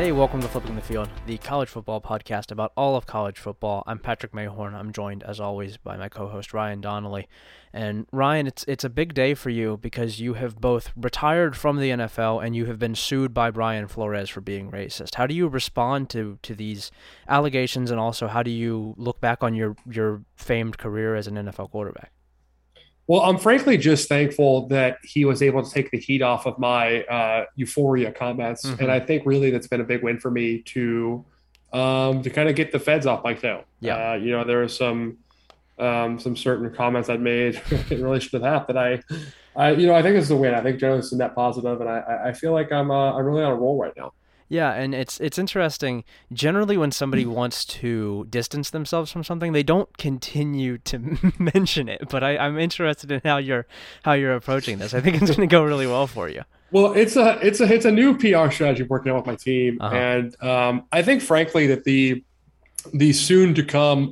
Hey, welcome to Flipping the Field, the college football podcast about all of college football. I'm Patrick Mayhorn. I'm joined, as always, by my co-host, Ryan Donnelly. And Ryan, it's a big day for you because you have both retired from the NFL and you have been sued by Brian Flores for being racist. How do you respond to these allegations, and also how do you look back on your famed career as an NFL quarterback? Well, I'm frankly just thankful that he was able to take the heat off of my euphoria comments. Mm-hmm. And I think really that's been a big win for me to kind of get the feds off my tail. Yeah. There are some certain comments I'd made in relation to that I think this is a win. I think generally it's a net positive, and I feel like I'm really on a roll right now. Yeah, and it's interesting. Generally, when somebody wants to distance themselves from something, they don't continue to mention it. But I'm interested in how you're approaching this. I think it's going to go really well for you. Well, it's a new PR strategy working out with my team, and I think frankly that the soon to come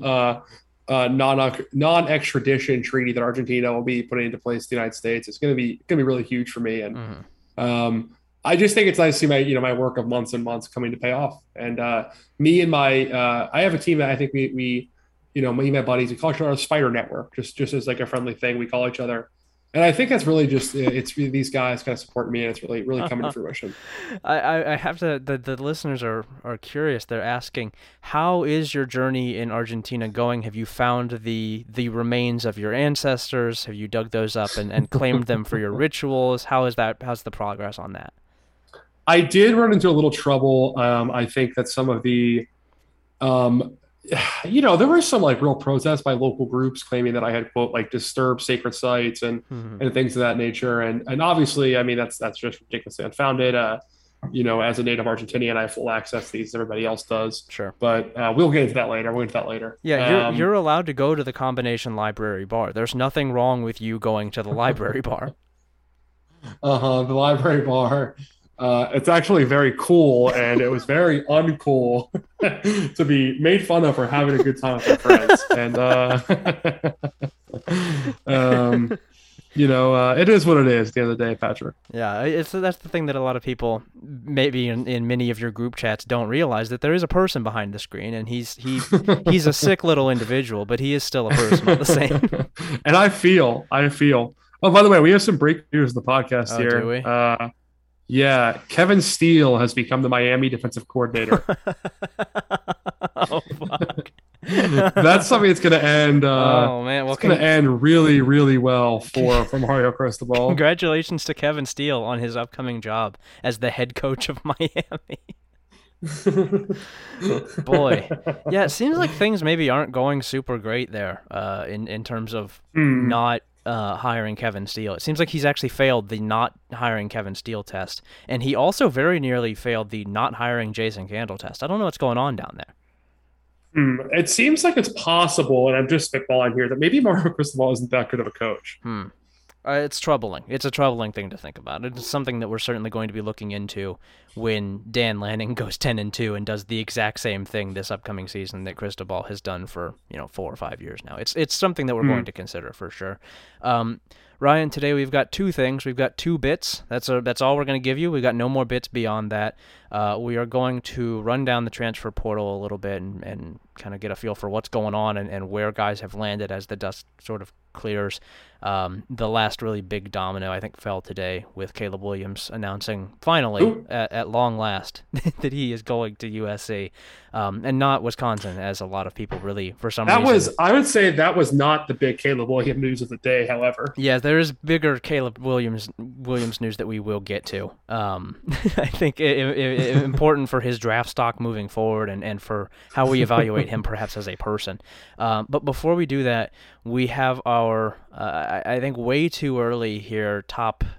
non-extradition treaty that Argentina will be putting into place in the United States is going to be really huge for me, and. I just think it's nice to see my work of months and months coming to pay off. And me and I have a team that I think we me and my buddies, we call each other a spider network, just as like a friendly thing we call each other. And I think that's really just, it's these guys kind of support me, and it's really coming to fruition. I have to, the listeners are curious. They're asking, how is your journey in Argentina going? Have you found the remains of your ancestors? Have you dug those up and claimed them for your rituals? How's the progress on that? I did run into a little trouble. I think that some of the, there were some like real protests by local groups claiming that I had, quote, like disturbed sacred sites and things of that nature. And obviously, I mean, that's just ridiculously unfounded. As a native Argentinian, I have full access to these. Everybody else does. Sure. But we'll get into that later. Yeah, you're allowed to go to the combination library bar. There's nothing wrong with you going to the library bar. The library bar. It's actually very cool, and it was very uncool to be made fun of for having a good time with my friends. And, it is what it is at the end of the day, Patrick. Yeah, that's the thing that a lot of people, maybe in many of your group chats, don't realize, that there is a person behind the screen, and he's a sick little individual, but he is still a person all the same. And I feel. Oh, by the way, we have some breaking news in the podcast here. Do we? Yeah, Kevin Steele has become the Miami defensive coordinator. Oh, fuck. That's something that's going to end. Oh man, well, it's going to end really, really well for Mario Cristobal. Congratulations to Kevin Steele on his upcoming job as the head coach of Miami. Boy, yeah, it seems like things maybe aren't going super great there. In terms of not. Hiring Kevin Steele. It seems like he's actually failed the not hiring Kevin Steele test, and he also very nearly failed the not hiring Jason Candle test. I don't know what's going on down there. It seems like it's possible, and I'm just spitballing here, that maybe Mario Cristobal isn't that good of a coach. It's troubling. It's a troubling thing to think about. It's something that we're certainly going to be looking into when Dan Lanning goes 10-2 and does the exact same thing this upcoming season that Cristobal has done for 4 or 5 years now. It's something that we're going to consider for sure. Ryan, today we've got two things. We've got two bits. That's all we're going to give you. We've got no more bits beyond that. We are going to run down the transfer portal a little bit and kind of get a feel for what's going on and where guys have landed as the dust sort of clears. The last really big domino, I think, fell today with Caleb Williams announcing finally, at long last, that he is going to USC, and not Wisconsin, as a lot of people really, for some reason. I would say that was not the big Caleb Williams news of the day, however. Yeah, there is bigger Caleb Williams news that we will get to. I think it important for his draft stock moving forward and for how we evaluate him perhaps as a person. But before we do that, we have our, I think way too early here,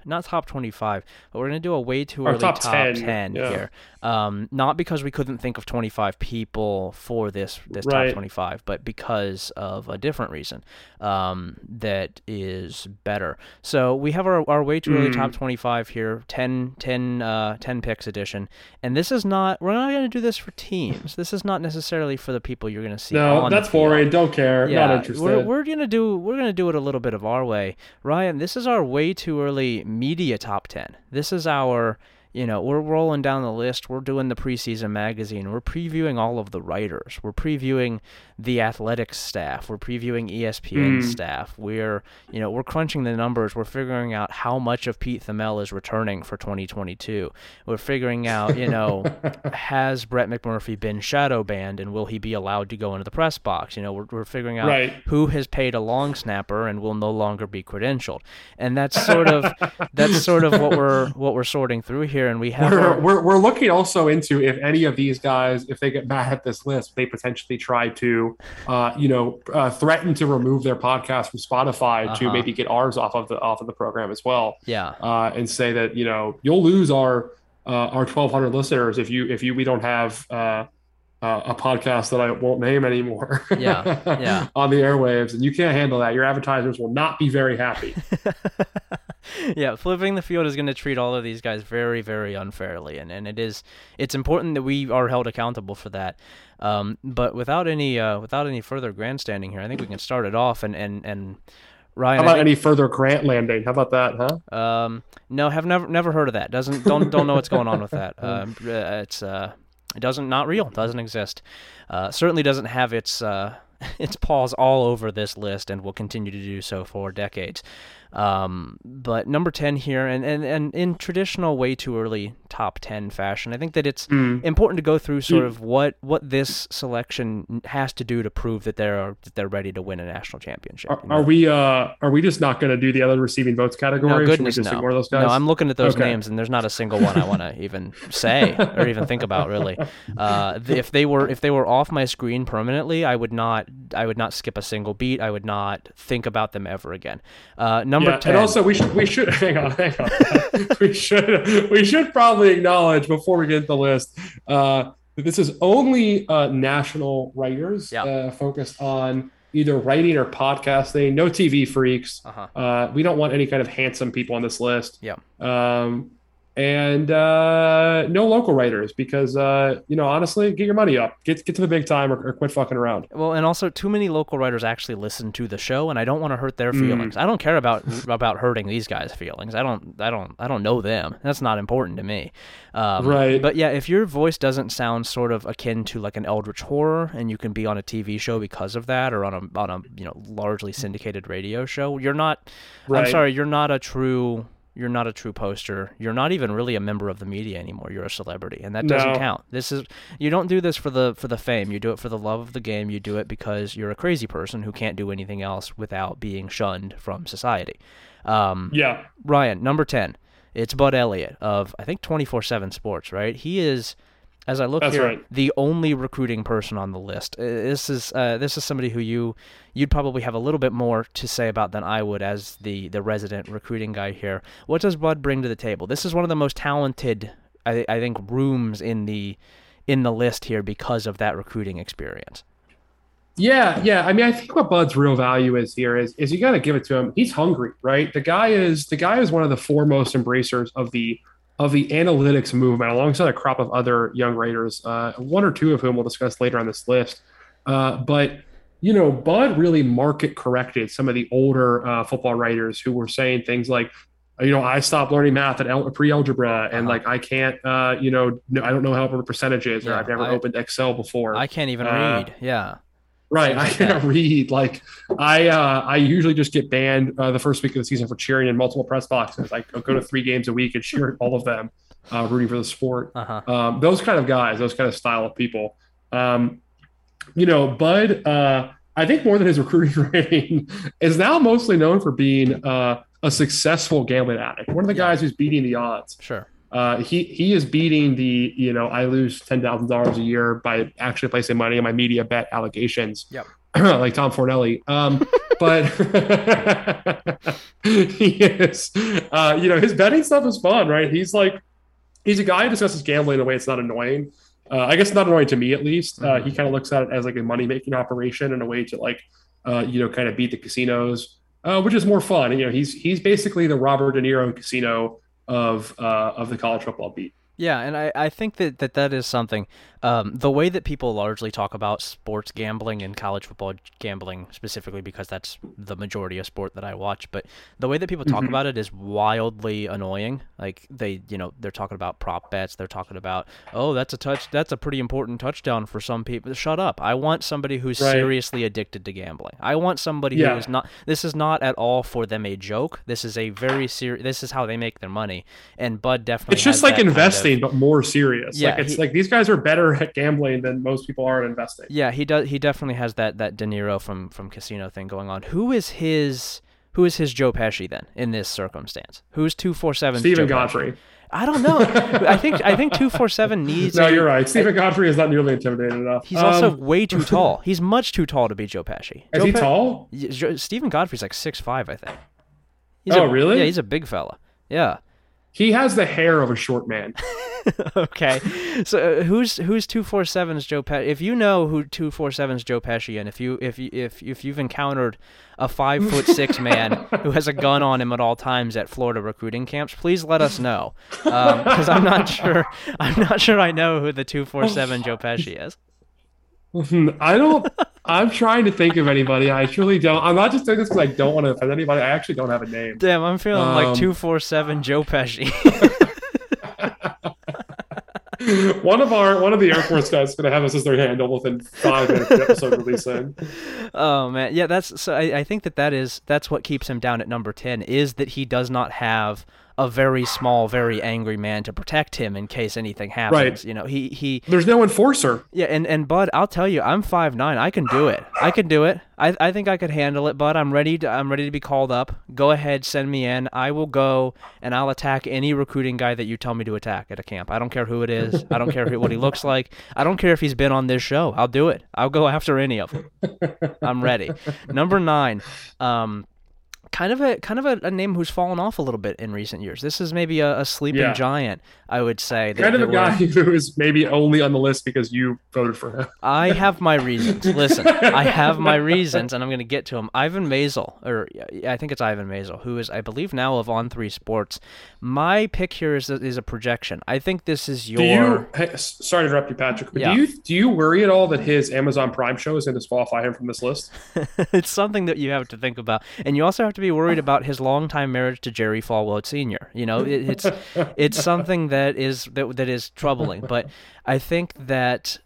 not top 25, but we're going to do a way too early top 10 here. Not because we couldn't think of 25 people for this top 25, but because of a different reason that is better. So we have our way too early top 25 here, 10 picks edition. And this is not, we're not going to do this for teams. This is not necessarily for the people you're going to see. No, that's boring. Don't care. Yeah, not interested. We're going to do it a little bit of our way. Ryan, this is our way too early media top 10. This is our You know, we're rolling down the list. We're doing the preseason magazine. We're previewing all of the writers. We're previewing the athletics staff. We're previewing ESPN staff. We're, you know, we're crunching the numbers. We're figuring out how much of Pete Thamel is returning for 2022. We're figuring out, you know, has Brett McMurphy been shadow banned and will he be allowed to go into the press box? You know, we're figuring out who has paid a long snapper and will no longer be credentialed. And that's sort of what we're sorting through here. And we have we're looking also into if any of these guys, if they get mad at this list, they potentially try to, threaten to remove their podcast from Spotify to maybe get ours off of the program as well. Yeah, and say that, you know, you'll lose our 1,200 listeners if we don't have a podcast that I won't name anymore. Yeah, on the airwaves, and you can't handle that. Your advertisers will not be very happy. Yeah, Flipping the Field is going to treat all of these guys very, very unfairly, and it's important that we are held accountable for that. But without any further grandstanding here, I think we can start it off and Ryan. How about any further grant landing? How about that, huh? No, have never heard of that. Don't know what's going on with that. It doesn't not real. Doesn't exist. Certainly doesn't have its paws all over this list, and will continue to do so for decades. But number 10 here, and in traditional way too early top 10 fashion, I think that it's important to go through sort of what this selection has to do to prove that they're ready to win a national championship. Are we just not going to do the other receiving votes category? No, goodness, no. Those guys? No, I'm looking at those names, and there's not a single one I want to even say or even think about, really. If they were off my screen permanently, I would not skip a single beat. I would not think about them ever again. Number 10. And also we should hang on. we should probably acknowledge before we get to the list that this is only national writers focused on either writing or podcasting. No TV freaks. We don't want any kind of handsome people on this list. Yeah. And no local writers because, honestly, get your money up. Get to the big time or quit fucking around. Well, and also too many local writers actually listen to the show, and I don't want to hurt their feelings. I don't care about hurting these guys' feelings. I don't know them. That's not important to me. Right. But, yeah, if your voice doesn't sound sort of akin to like an eldritch horror and you can be on a TV show because of that or on a largely syndicated radio show, you're not – right. I'm sorry, you're not a true poster. You're not even really a member of the media anymore. You're a celebrity, and that doesn't count. You don't do this for the fame. You do it for the love of the game. You do it because you're a crazy person who can't do anything else without being shunned from society. Ryan, number 10. It's Bud Elliott of, I think, 24/7 Sports, right? He is, as I look That's here, right. the only recruiting person on the list. This is somebody who you'd probably have a little bit more to say about than I would as the resident recruiting guy here. What does Bud bring to the table? This is one of the most talented, I think, rooms in the list here because of that recruiting experience. Yeah. I mean, I think what Bud's real value is here is you got to give it to him. He's hungry, right? The guy is one of the foremost embracers of the analytics movement alongside a crop of other young writers, one or two of whom we'll discuss later on this list. But Bud really market corrected some of the older football writers who were saying things like, I stopped learning math at pre-algebra and I can't, I don't know how a percentage is or I've never opened Excel before. I can't even read. Yeah. Right. I can't read. I usually just get banned the first week of the season for cheering in multiple press boxes. I go to 3 games a week and cheer all of them, rooting for the sport. Those kind of guys, those kind of style of people. Bud, I think more than his recruiting rating, is now mostly known for being a successful gambling addict. One of the guys who's beating the odds. Sure. He is beating the, I lose $10,000 a year by actually placing money on my media bet allegations. Yep. Like Tom Fornelli. But he is, his betting stuff is fun, right? He's a guy who discusses gambling in a way it's not annoying. I guess not annoying to me, at least. He kind of looks at it as like a money-making operation and a way to kind of beat the casinos, which is more fun. He's basically the Robert De Niro casino of the college football beat. Yeah, and I think that is something. The way that people largely talk about sports gambling and college football gambling specifically, because that's the majority of sport that I watch, but the way that people talk about it is wildly annoying. Like they're talking about prop bets. They're talking about, oh, that's a pretty important touchdown for some people. Shut up. I want somebody who's seriously addicted to gambling. I want somebody who is not. This is not at all for them a joke. This is a very serious. This is how they make their money. And Bud definitely. It's just like investing. But more serious. Yeah, these guys are better at gambling than most people are at investing. Yeah, he does. He definitely has that De Niro from Casino thing going on. Who is his Joe Pesci then in this circumstance? Who's 247? Stephen Godfrey. Pesci? I don't know. I think 247 needs. No, you're right. Stephen Godfrey is not nearly intimidating enough. He's also way too tall. He's much too tall to be Joe Pesci. Is he tall? Stephen Godfrey's like 6'5", I think. Really? Yeah, he's a big fella. Yeah. He has the hair of a short man. Okay. So who's 247's Joe Pesci? If you know who 247's Joe Pesci, and if you've encountered a 5'6" man who has a gun on him at all times at Florida recruiting camps, please let us know. Because I'm not sure I know who the 247 Joe Pesci is. I'm trying to think of anybody. I truly don't. I'm not just doing this because I don't want to offend anybody. I actually don't have a name. Damn, I'm feeling like 247 Joe Pesci. One of the Air Force guys is going to have us as their handle within 5 minutes of the episode releasing. Oh man, yeah. That's so. I think that's what keeps him down at number 10 is that he does not have a very small, very angry man to protect him in case anything happens. Right. He there's no enforcer. Yeah, and Bud, I'll tell you, I'm 5'9". I can do it. I think I could handle it, Bud. I'm ready to be called up. Go ahead, send me in. I will go and I'll attack any recruiting guy that you tell me to attack at a camp. I don't care who it is. I don't care what he looks like. I don't care if he's been on this show. I'll do it. I'll go after any of them. I'm ready. Number 9. Kind of a name who's fallen off a little bit in recent years. This is maybe a sleeping giant, I would say. Kind of a guy who is maybe only on the list because you voted for him. I have my reasons. Listen, I have my reasons, and I'm going to get to them. Ivan Mazel, who is, I believe, now of On 3 Sports. My pick here is a projection. I think this is your... sorry to interrupt you, Patrick, but do you worry at all that his Amazon Prime show is going to disqualify him from this list? It's something that you have to think about. And you also have to be worried about his longtime marriage to Jerry Falwell Sr. It's something that is troubling. But I think that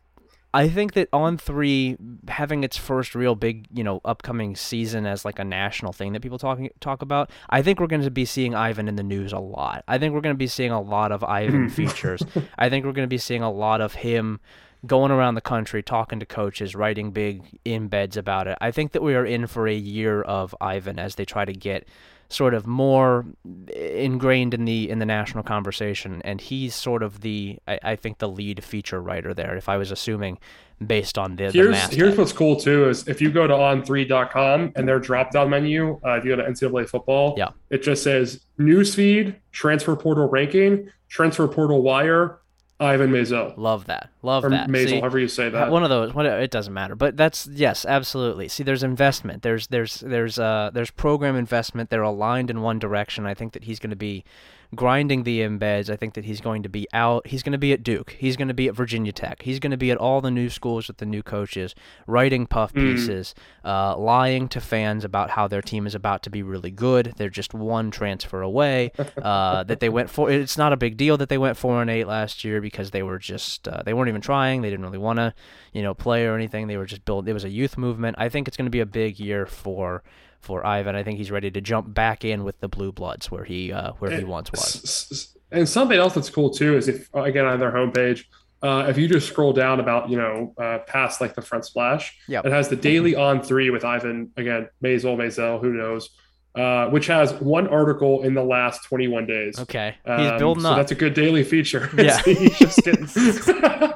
On 3 having its first real big upcoming season as like a national thing that people talk about. I think we're going to be seeing Ivan in the news a lot. I think we're going to be seeing a lot of Ivan features. I think we're going to be seeing a lot of him going around the country, talking to coaches, writing big embeds about it. I think that we are in for a year of Ivan as they try to get sort of more ingrained in the national conversation. And he's sort of the lead feature writer there, if I was assuming based on the math. Here's what's cool too, is if you go to on3.com and their drop-down menu, if you go to NCAA football, it just says newsfeed, transfer portal ranking, transfer portal wire, Ivan Mazel. Love that. Mazel, see, however you say that. One of those. It doesn't matter. But that's, yes, absolutely. See, there's investment. There's program investment. They're aligned in one direction. I think that he's going to be grinding the embeds. I think that he's going to be out. He's going to be at Duke. He's going to be at Virginia Tech. He's going to be at all the new schools with the new coaches, writing puff pieces, lying to fans about how their team is about to be really good. They're just one transfer away. That they went for. It's not a big deal that they went 4-8 last year because they were just they weren't even trying. They didn't really want to, play or anything. They were just building. It was a youth movement. I think it's going to be a big year for Ivan. I think he's ready to jump back in with the Blue Bloods where he once was. And something else that's cool too is if, again, on their homepage, if you just scroll down about past like the front splash, it has the daily On 3 with Ivan, again, Mazel, who knows, which has one article in the last 21 days. Okay, he's building up. So that's a good daily feature. Yeah, he's just getting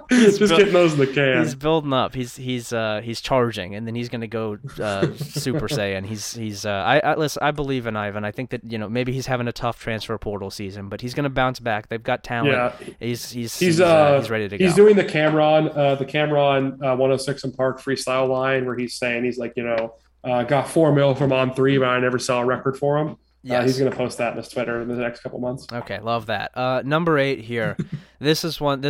getting those in the can. He's building up. He's charging, and then he's going to go Super Saiyan. Listen, I believe in Ivan. I think that maybe he's having a tough transfer portal season, but he's going to bounce back. They've got talent. Yeah. He's ready to go. He's doing the Cameron 106 and Park freestyle line where he's saying he's like, got $4 million from On 3, but I never saw a record for him. Yes. He's going to post that on his Twitter in the next couple months. Okay, love that. Number 8 here. This one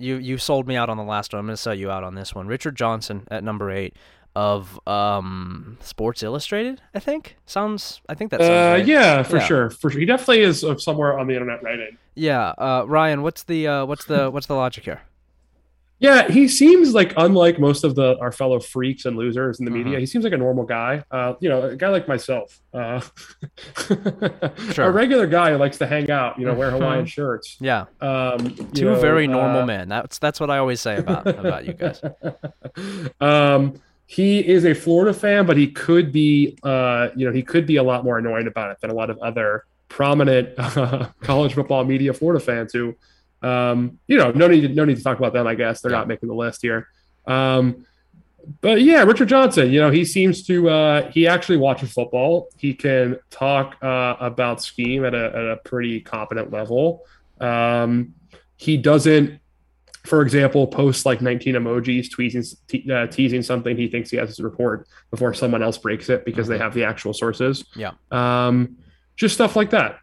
you sold me out on the last one. I'm going to sell you out on this one. Richard Johnson at number 8 of Sports Illustrated, I think. I think that sounds right. Yeah, for sure. He definitely is somewhere on the internet writing. Yeah. Ryan, what's the logic here? Yeah, he seems like, unlike most of our fellow freaks and losers in the media, he seems like a normal guy. A guy like myself, a regular guy who likes to hang out, wear Hawaiian shirts. Yeah, two very normal men. That's what I always say about you guys. He is a Florida fan, but he could be, a lot more annoyed about it than a lot of other prominent college football media Florida fans who. No need to talk about them. I guess they're not making the list here. But yeah, Richard Johnson, he seems to, he actually watches football. He can talk about scheme at a pretty competent level. He doesn't, for example, post like 19 emojis teasing something he thinks he has to report before someone else breaks it because they have the actual sources. Yeah. Just stuff like that,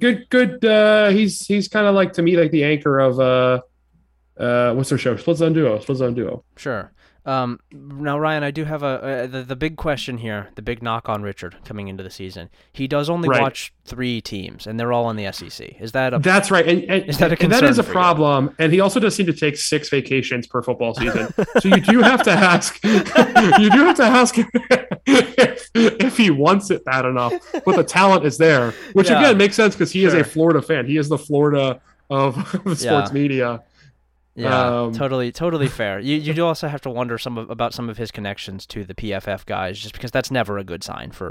good. He's kind of like, to me, like the anchor of, what's their show? Split Zone Duo. Sure. Now, Ryan, I do have the big question here, the big knock on Richard coming into the season. He does only watch 3 teams and they're all in the SEC. Is that that's right. And is that a concern? And that is a problem. You? And he also does seem to take 6 vacations per football season. So you do have to ask if he wants it bad enough, but the talent is there, which again makes sense because he is a Florida fan. He is the Florida of the sports media. Yeah, totally fair. You do also have to wonder about some of his connections to the PFF guys, just because that's never a good sign for.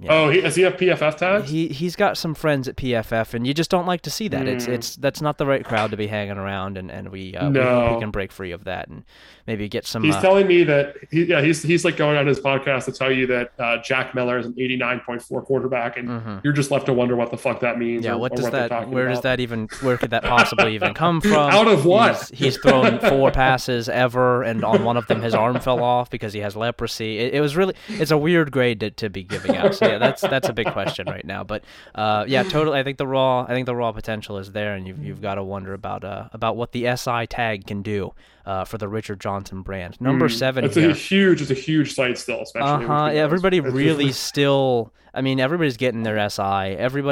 Does he have PFF tags? He's got some friends at PFF, and you just don't like to see that. It's that's not the right crowd to be hanging around, and we can break free of that and maybe get some. He's telling me that he's like going on his podcast to tell you that Jack Miller is an 89.4 quarterback, and you're just left to wonder what the fuck that means. Yeah, where could that possibly even come from? Out of what? He's thrown 4 passes ever, and on one of them his arm fell off because he has leprosy. It was really, it's a weird grade to be giving out. So yeah, that's a big question right now. But totally. I think the raw potential is there, and you've got to wonder about what the SI tag can do for the Richard Johnson brand. Number 7. It's a huge site still, especially. Everybody really still. I mean, everybody's getting their SI. Every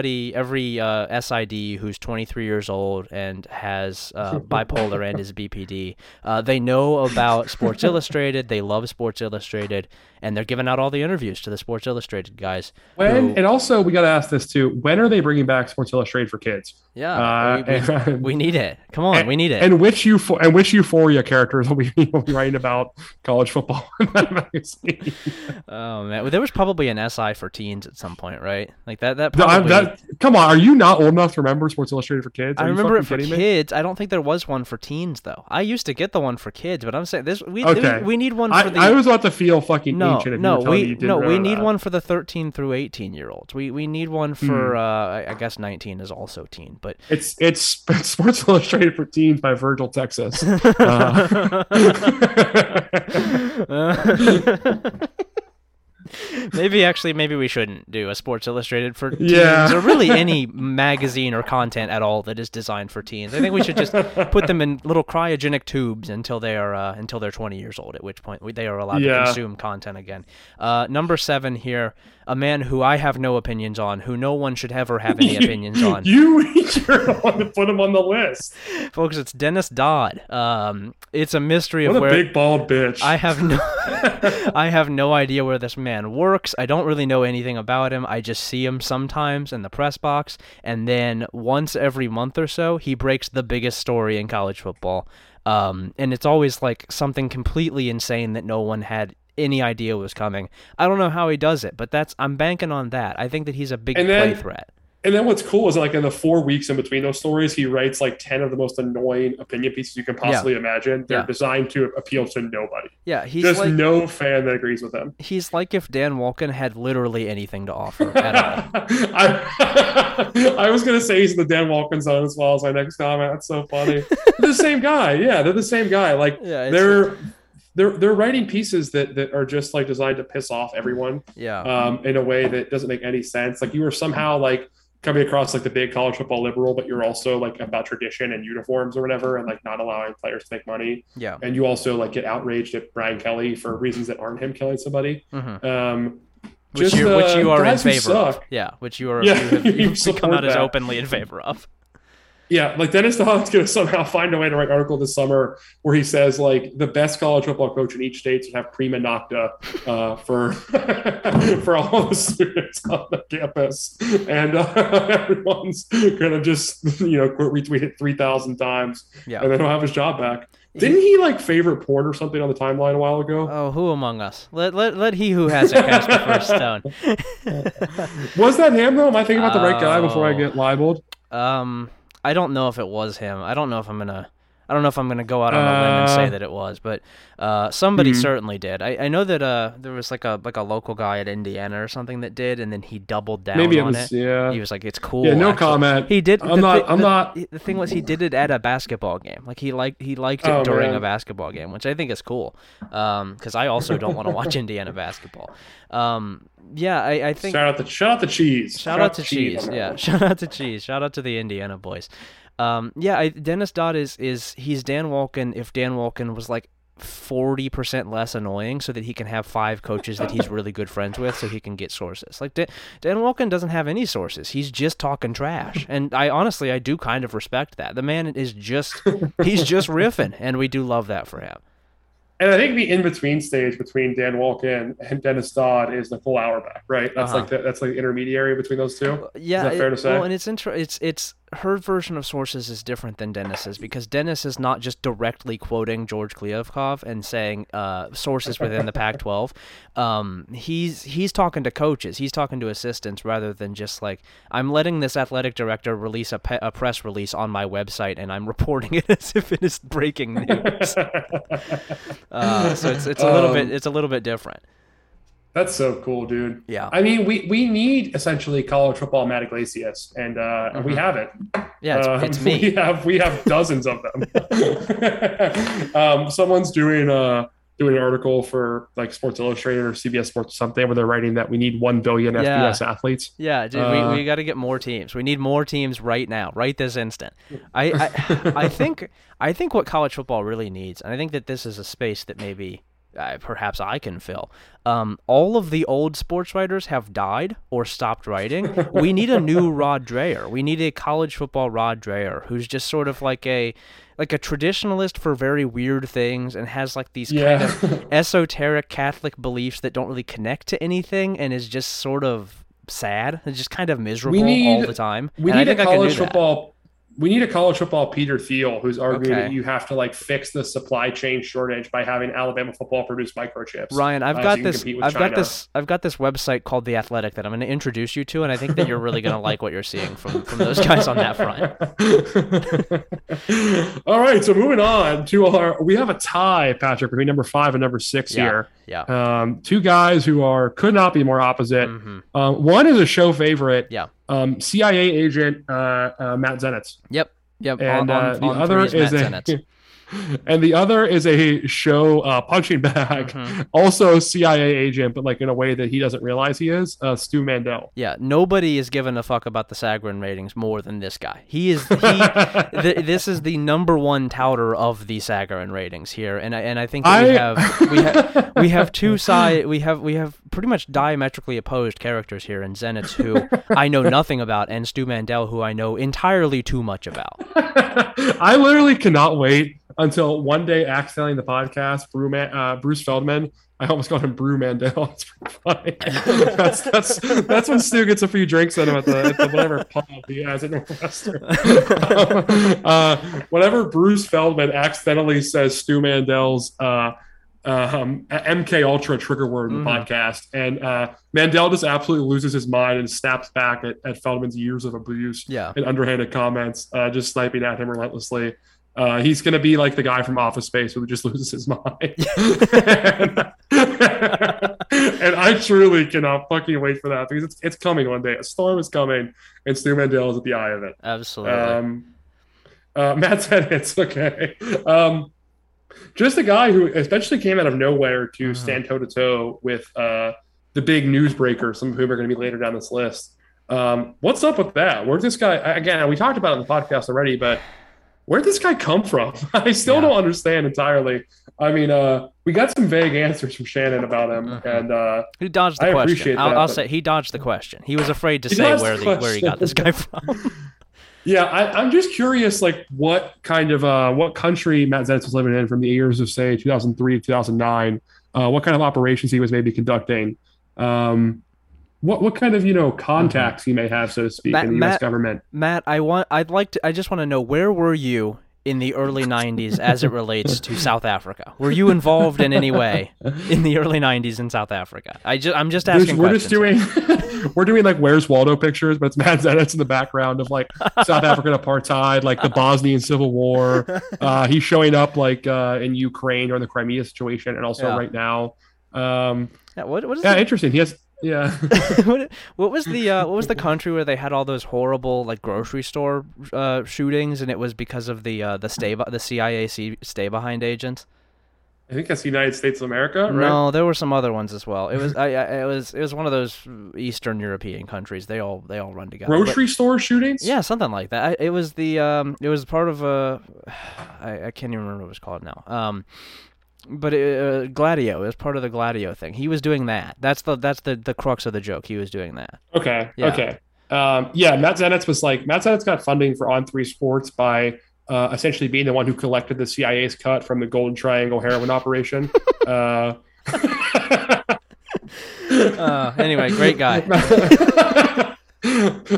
SID who's 23 years old and has bipolar and is BPD, they know about Sports Illustrated. They love Sports Illustrated, and they're giving out all the interviews to the Sports Illustrated guys. And also, we got to ask this too: when are they bringing back Sports Illustrated for kids? Yeah, we need it. Come on, we need it. And which Euphoria characters will be writing about college football in that magazine? Oh man, well, there was probably an SI for teens at some point, right? Like that probably... come on, are you not old enough to remember Sports Illustrated for kids? I remember it for kids. I don't think there was one for teens though. I used to get the one for kids, but I'm saying this. We need one for the. I was about to feel fucking ancient. We need one for the 13 through 18 year olds. We need one for I guess 19 is also teen, but it's Sports Illustrated for teens by Virgil Texas. Maybe we shouldn't do a Sports Illustrated for teens or really any magazine or content at all that is designed for teens. I think we should just put them in little cryogenic tubes until they're 20 years old, at which point they are allowed to consume content again. Number 7 here, a man who I have no opinions on, who no one should ever have any opinions on. You're the one to put him on the list. Folks, it's Dennis Dodd. It's a mystery of where... What a big bald bitch. I have no idea where this man works. I don't really know anything about him. I just see him sometimes in the press box, and then once every month or so he breaks the biggest story in college football, and it's always like something completely insane that no one had any idea was coming. I don't know how he does it, but I'm banking on that. I think that he's a big play threat. And then what's cool is, like, in the 4 weeks in between those stories, he writes like 10 of the most annoying opinion pieces you can possibly imagine. They're designed to appeal to nobody. Yeah, there's like, no fan that agrees with him. He's like if Dan Wolken had literally anything to offer at all. I was gonna say he's in the Dan Wolken zone as well as my next comment. That's so funny. They're the same guy. Like they're. they're writing pieces that are just like designed to piss off everyone. Yeah. In a way that doesn't make any sense. Like you were somehow like coming across like the big college football liberal, but you're also like about tradition and uniforms or whatever, and like not allowing players to make money. Yeah. And you also like get outraged at Brian Kelly for reasons that aren't him killing somebody. Mm-hmm. Which you are in favor of. Yeah. Which you are. Yeah, you've come out as openly in favor of. Yeah, like Dennis DeHaan's going to somehow find a way to write an article this summer where he says like the best college football coach in each state should have prima nocta for for all of the students on the campus, and everyone's going to just retweet it 3,000 times, yeah, and then he'll have his job back. Didn't he like favorite porn or something on the timeline a while ago? Oh, who among us? Let he who has it cast the first stone. Was that him though? Am I thinking about the right guy before I get libeled? I don't know if it was him. I don't know if I'm gonna go out on a limb and say that it was, but somebody certainly did. I know that there was like a local guy at Indiana or something that did, and then he doubled down on it. Yeah. He was like, "It's cool." Yeah, no actually. Comment. He did. The thing was, he did it at a basketball game. Like he liked it during a basketball game, which I think is cool. Because I also don't want to watch Indiana basketball. Yeah, I think. Shout out to cheese. Shout out to cheese. Yeah, shout out to cheese. Shout out to the Indiana boys. Dennis Dodd he's Dan Wolken if Dan Wolken was like 40% less annoying, so that he can have 5 coaches that he's really good friends with, so he can get sources. Like Dan Wolken doesn't have any sources. He's just talking trash, and I honestly do kind of respect that. The man is he's just riffing, and we do love that for him. And I think the in-between stage between Dan Wolken and Dennis Dodd is Nicole Auerbach, right? That's that's like the intermediary between those two. Yeah, is that fair to say? Well, and it's her version of sources is different than Dennis's, because Dennis is not just directly quoting George Kliavkov and saying sources within the Pac-12. He's talking to coaches, he's talking to assistants, rather than just like, I'm letting this athletic director release a press release on my website, and I'm reporting it as if it is breaking news. So it's a little bit different. That's so cool, dude. Yeah. I mean, we need essentially college football Matt Iglesias, and we have it. Yeah, it's me. We have dozens of them. Someone's doing an article for like Sports Illustrated or CBS Sports or something where they're writing that we need 1 billion FBS athletes. Yeah, dude, we got to get more teams. We need more teams right now, right this instant. I think what college football really needs, and I think that this is a space that maybe perhaps I can fill. All of the old sports writers have died or stopped writing. We need a new Rod Dreher. We need a college football Rod Dreher, who's just sort of like a traditionalist for very weird things, and has like these kind of esoteric Catholic beliefs that don't really connect to anything, and is just sort of sad and just kind of miserable all the time. We need a college football Peter Thiel, who's arguing that you have to like fix the supply chain shortage by having Alabama football produce microchips. Ryan, I've got this website called The Athletic that I'm going to introduce you to, and I think that you're really going to like what you're seeing from those guys on that front. All right, so moving on to we have a tie, Patrick, between number 5 and number 6 here. Yeah. Two guys who could not be more opposite. Mm-hmm. One is a show favorite. Yeah. CIA agent Matt Zenitz. Yep. And the other is Matt Zenitz. And the other is a show punching bag, also CIA agent, but like in a way that he doesn't realize he is, Stu Mandel. Yeah, nobody is giving a fuck about the Sagarin ratings more than this guy. This is the number one touter of the Sagarin ratings here, and I think that we have two sides. We have pretty much diametrically opposed characters here in Zenitz, who I know nothing about, and Stu Mandel, who I know entirely too much about. I literally cannot wait until one day, accidentally in the podcast, Bruce Feldman, I almost called him Brew Mandel. It's pretty funny. That's when Stu gets a few drinks in him at the whatever pub he has at Northwestern. Whenever Bruce Feldman accidentally says Stu Mandel's MK Ultra trigger word in the podcast, and Mandel just absolutely loses his mind and snaps back at Feldman's years of abuse and underhanded comments, just sniping at him relentlessly. He's going to be like the guy from Office Space who just loses his mind. and I truly cannot fucking wait for that, because it's coming one day. A storm is coming, and Stu Mandel is at the eye of it. Absolutely. Matt Zenitz, okay. Just a guy who especially came out of nowhere to stand toe-to-toe with the big newsbreakers, some of whom are going to be later down this list. What's up with that? Where's this guy? Again, we talked about it on the podcast already, but where'd this guy come from? I still don't understand entirely. I mean, we got some vague answers from Shannon about him, and who dodged the question. Appreciate that, I'll say he dodged the question. He was afraid to say where he got this guy from. Yeah, I'm just curious, like what kind of what country Matt Zenitz was living in from the years of say 2003 to 2009. What kind of operations he was maybe conducting. What kind of contacts he may have, so to speak, in the U.S. government. Matt, I just want to know, where were you in the early 90s as it relates to South Africa? Were you involved in any way in the early 90s in South Africa? I'm just asking we're doing like Where's Waldo pictures, but it's Matt Zenitz in the background of like South African apartheid, like the Bosnian Civil War. He's showing up like in Ukraine or in the Crimea situation, and also right now. Interesting. He has. Yeah. What was the country where they had all those horrible like grocery store shootings, and it was because of the CIA stay behind agents? I think that's the United States of America, right? No, there were some other ones as well. It was it was one of those Eastern European countries. They all run together. Grocery store shootings? Yeah, something like that. It was the it was part of a I can't even remember what it was called now. But Gladio, it was part of the Gladio thing. He was doing that. That's the crux of the joke. He was doing that. Okay. Yeah. Okay. Matt Zenitz got funding for On3 Sports by essentially being the one who collected the CIA's cut from the Golden Triangle heroin operation. Anyway, great guy.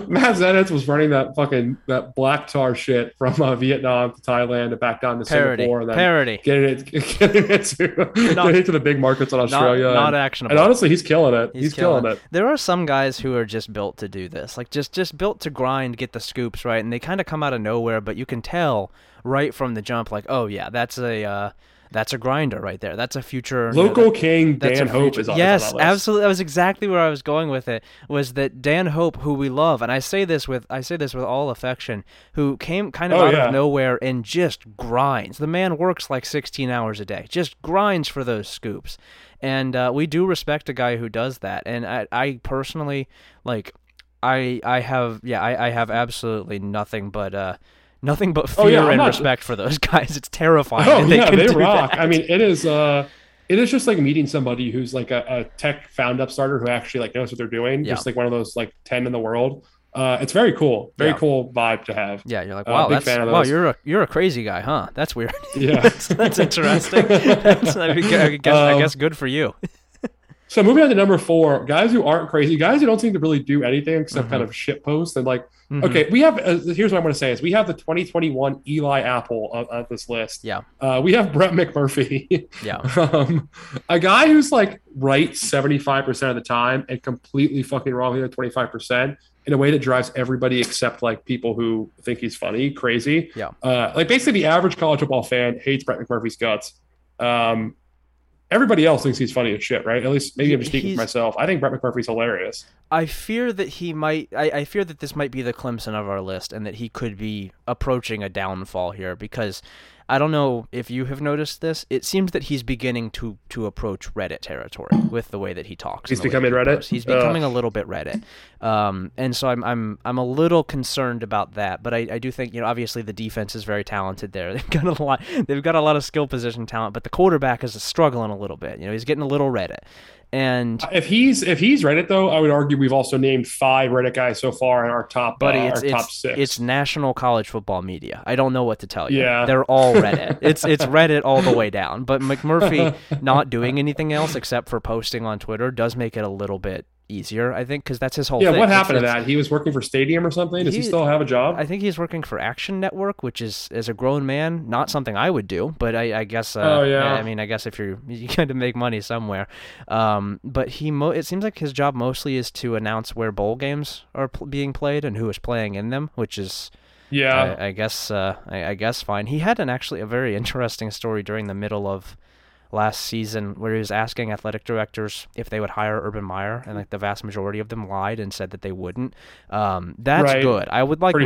Matt Zenitz was running that black tar shit from Vietnam to Thailand to back down to Singapore. And then getting it to the big markets in Australia. Not actionable. And honestly, he's killing it. He's killing it. There are some guys who are just built to do this, like just built to grind, get the scoops right, and they kind of come out of nowhere. But you can tell right from the jump, like, oh yeah, that's a grinder right there. That's a future local king. Dan Hope is on that list. Absolutely. That was exactly where I was going with it. Was that Dan Hope, who we love, and I say this with all affection, who came kind of out of nowhere and just grinds. The man works like 16 hours a day, just grinds for those scoops, and we do respect a guy who does that. And I personally like, I have absolutely nothing but. Nothing but fear and respect for those guys. It's terrifying. They rock. That. I mean, it is just like meeting somebody who's like a tech found-up starter who actually like knows what they're doing. Yeah. Just like one of those like 10 in the world. It's very cool. Very cool vibe to have. Yeah, you're like, wow, you're a crazy guy, huh? That's weird. Yeah, that's interesting. I guess good for you. So moving on to number 4, guys who aren't crazy, guys who don't seem to really do anything except kind of shit post and like, okay, we have, here's what I'm going to say is we have the 2021 Eli Apple on this list. Yeah. We have Brett McMurphy. Yeah. A guy who's like right 75% of the time and completely fucking wrong here 25% in a way that drives everybody except like people who think he's funny, crazy. Yeah. Like basically the average college football fan hates Brett McMurphy's guts. Everybody else thinks he's funny as shit, right? At least maybe I'm just speaking for myself. I think Brett McMurphy's hilarious. I fear that this might be the Clemson of our list, and that he could be approaching a downfall here, because I don't know if you have noticed this. It seems that he's beginning to approach Reddit territory with the way that he talks. He's becoming Reddit. He's becoming a little bit Reddit, and so I'm a little concerned about that. But I do think obviously the defense is very talented there. They've got a lot of skill position talent, but the quarterback is struggling a little bit. He's getting a little Reddit. And if he's Reddit though, I would argue we've also named 5 Reddit guys so far in our top, buddy. Top 6. It's national college football media. I don't know what to tell you. Yeah. They're all Reddit. it's Reddit all the way down. But McMurphy not doing anything else except for posting on Twitter does make it a little bit easier, I think, because that's his whole thing. What happened to that? He was working for Stadium or something? Does he still have a job? I think he's working for Action Network, which is, as a grown man, not something I would do, but I guess I guess if you got to make money somewhere. But it seems like his job mostly is to announce where bowl games are being played and who is playing in them, which is I guess fine. He had actually a very interesting story during the middle of last season where he was asking athletic directors if they would hire Urban Meyer, and like the vast majority of them lied and said that they wouldn't. That's right. Good. I would like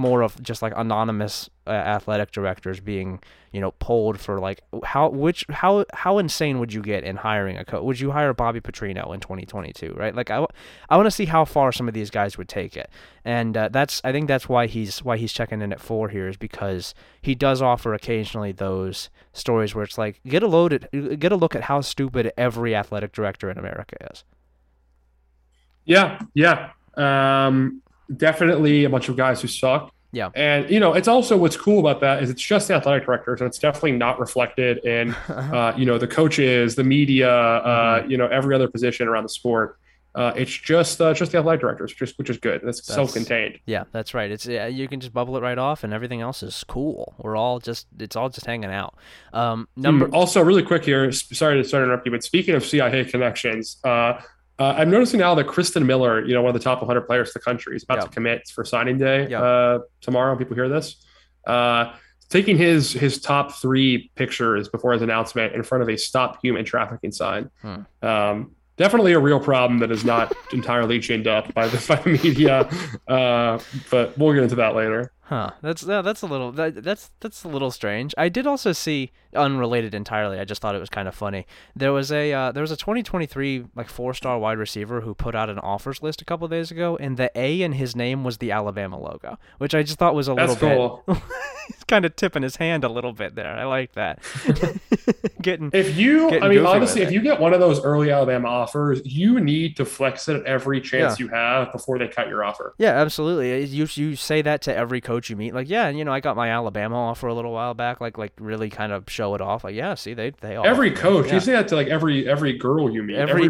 more of just like anonymous athletic directors being, you know, polled for like how insane would you get in hiring a coach? Would you hire Bobby Petrino in 2022? Right? Like I want to see how far some of these guys would take it, and I think that's why he's checking in at 4 here, is because he does offer occasionally those stories where it's like get a look at how stupid every athletic director in America is. Yeah. Definitely a bunch of guys who suck. Yeah. And, you know, it's also what's cool about that is it's just the athletic directors, and it's definitely not reflected in, you know, the coaches, the media, you know, every other position around the sport. It's just the athletic directors, which is good. That's self-contained. Yeah, that's right. It's you can just bubble it right off, and everything else is cool. It's all just hanging out. Also, really quick here, sorry to interrupt you, but speaking of CIA connections, I'm noticing now that Kristen Miller, you know, one of the top 100 players in the country, is about to commit for signing day tomorrow. People hear this. Taking his top 3 pictures before his announcement in front of a stop human trafficking sign. Definitely a real problem that is not entirely ginned up by the media, but we'll get into that later. Huh? That's a little strange. I did also see, unrelated entirely, I just thought it was kind of funny, There was a 2023 like 4-star wide receiver who put out an offers list a couple of days ago, and the A in his name was the Alabama logo, which I just thought was a little bit cool. He's kind of tipping his hand a little bit there. I like that. If you get one of those early Alabama offers, you need to flex it at every chance you have before they cut your offer. Yeah, absolutely. You say that to every coach you meet, like, yeah, you know, I got my Alabama offer a little while back, like really kind of show it off, like, yeah, see, they all every coach. You say that to like every girl you meet, every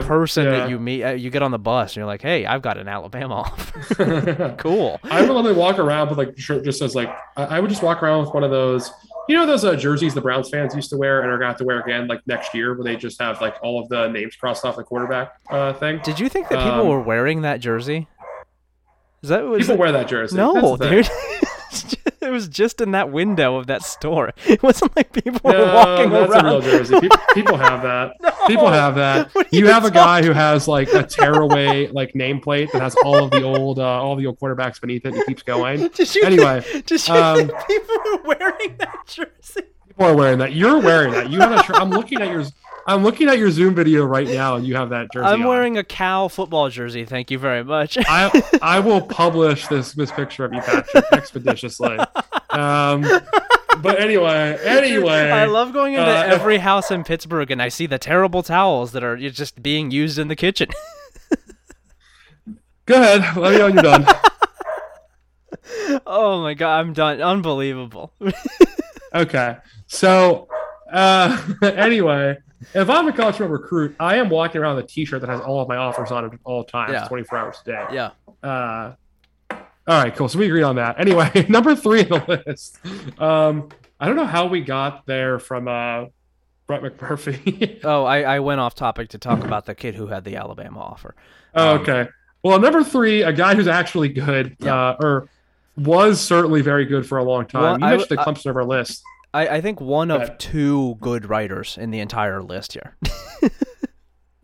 person that you meet. You get on the bus and you're like, hey, I've got an Alabama offer. Cool. I would only walk around with like shirt just as like I would just walk around with one of those. You know those jerseys the Browns fans used to wear and are going to have to wear again like next year, where they just have like all of the names crossed off the quarterback thing? Did you think that people were wearing that jersey? People wear that jersey. No, dude. It was just in that window of that store. It wasn't like people were walking around. No, that's a real jersey. People have that. No. People have that. You have a guy who has like a tearaway like nameplate that has all the old quarterbacks beneath it. He keeps going. Did you think people were wearing that jersey? People are wearing that. You're wearing that. You have a I'm looking at yours. I'm looking at your Zoom video right now, and you have that jersey. I'm wearing a Cal football jersey. Thank you very much. I will publish this picture of you, Patrick, expeditiously. But anyway, I love going into every house in Pittsburgh, and I see the terrible towels that are just being used in the kitchen. Go ahead. Let me know when you're done. Oh my God, I'm done. Unbelievable. Okay, so. Anyway, if I'm a college recruit, I am walking around with a T-shirt that has all of my offers on it at all times, 24 hours a day. Yeah. All right, cool. So we agree on that. Anyway, number 3 on the list. I don't know how we got there from Brett McMurphy. Oh, I went off topic to talk about the kid who had the Alabama offer. Okay. Well, number 3, a guy who's actually good, or was certainly very good for a long time. Well, you mentioned the Clemson of our list. I think one of 2 good writers in the entire list here.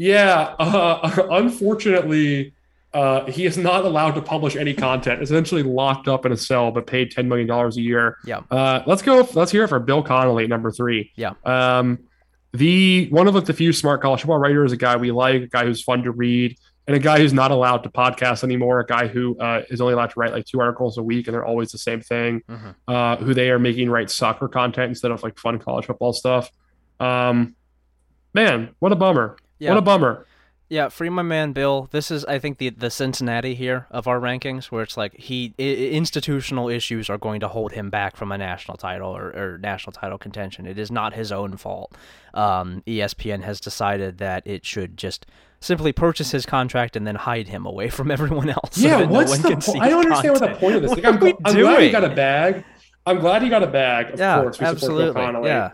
Unfortunately, he is not allowed to publish any content. Essentially locked up in a cell, but paid $10 million a year. Yeah. Let's hear it for Bill Connolly, number 3. Yeah. One of the few smart college football writers, a guy we like, a guy who's fun to read, and a guy who's not allowed to podcast anymore, a guy who is only allowed to write like 2 articles a week, and they're always the same thing, who they are making write soccer content instead of like fun college football stuff. Man, what a bummer. Yeah. What a bummer. Yeah, free my man Bill. This is, I think, the Cincinnati here of our rankings, where it's like institutional issues are going to hold him back from a national title or national title contention. It is not his own fault. ESPN has decided that it should just simply purchase his contract and then hide him away from everyone else. Yeah, I don't understand what the point of this. Like, I'm glad he got a bag. Of course, we support Bill Connolly. Yeah.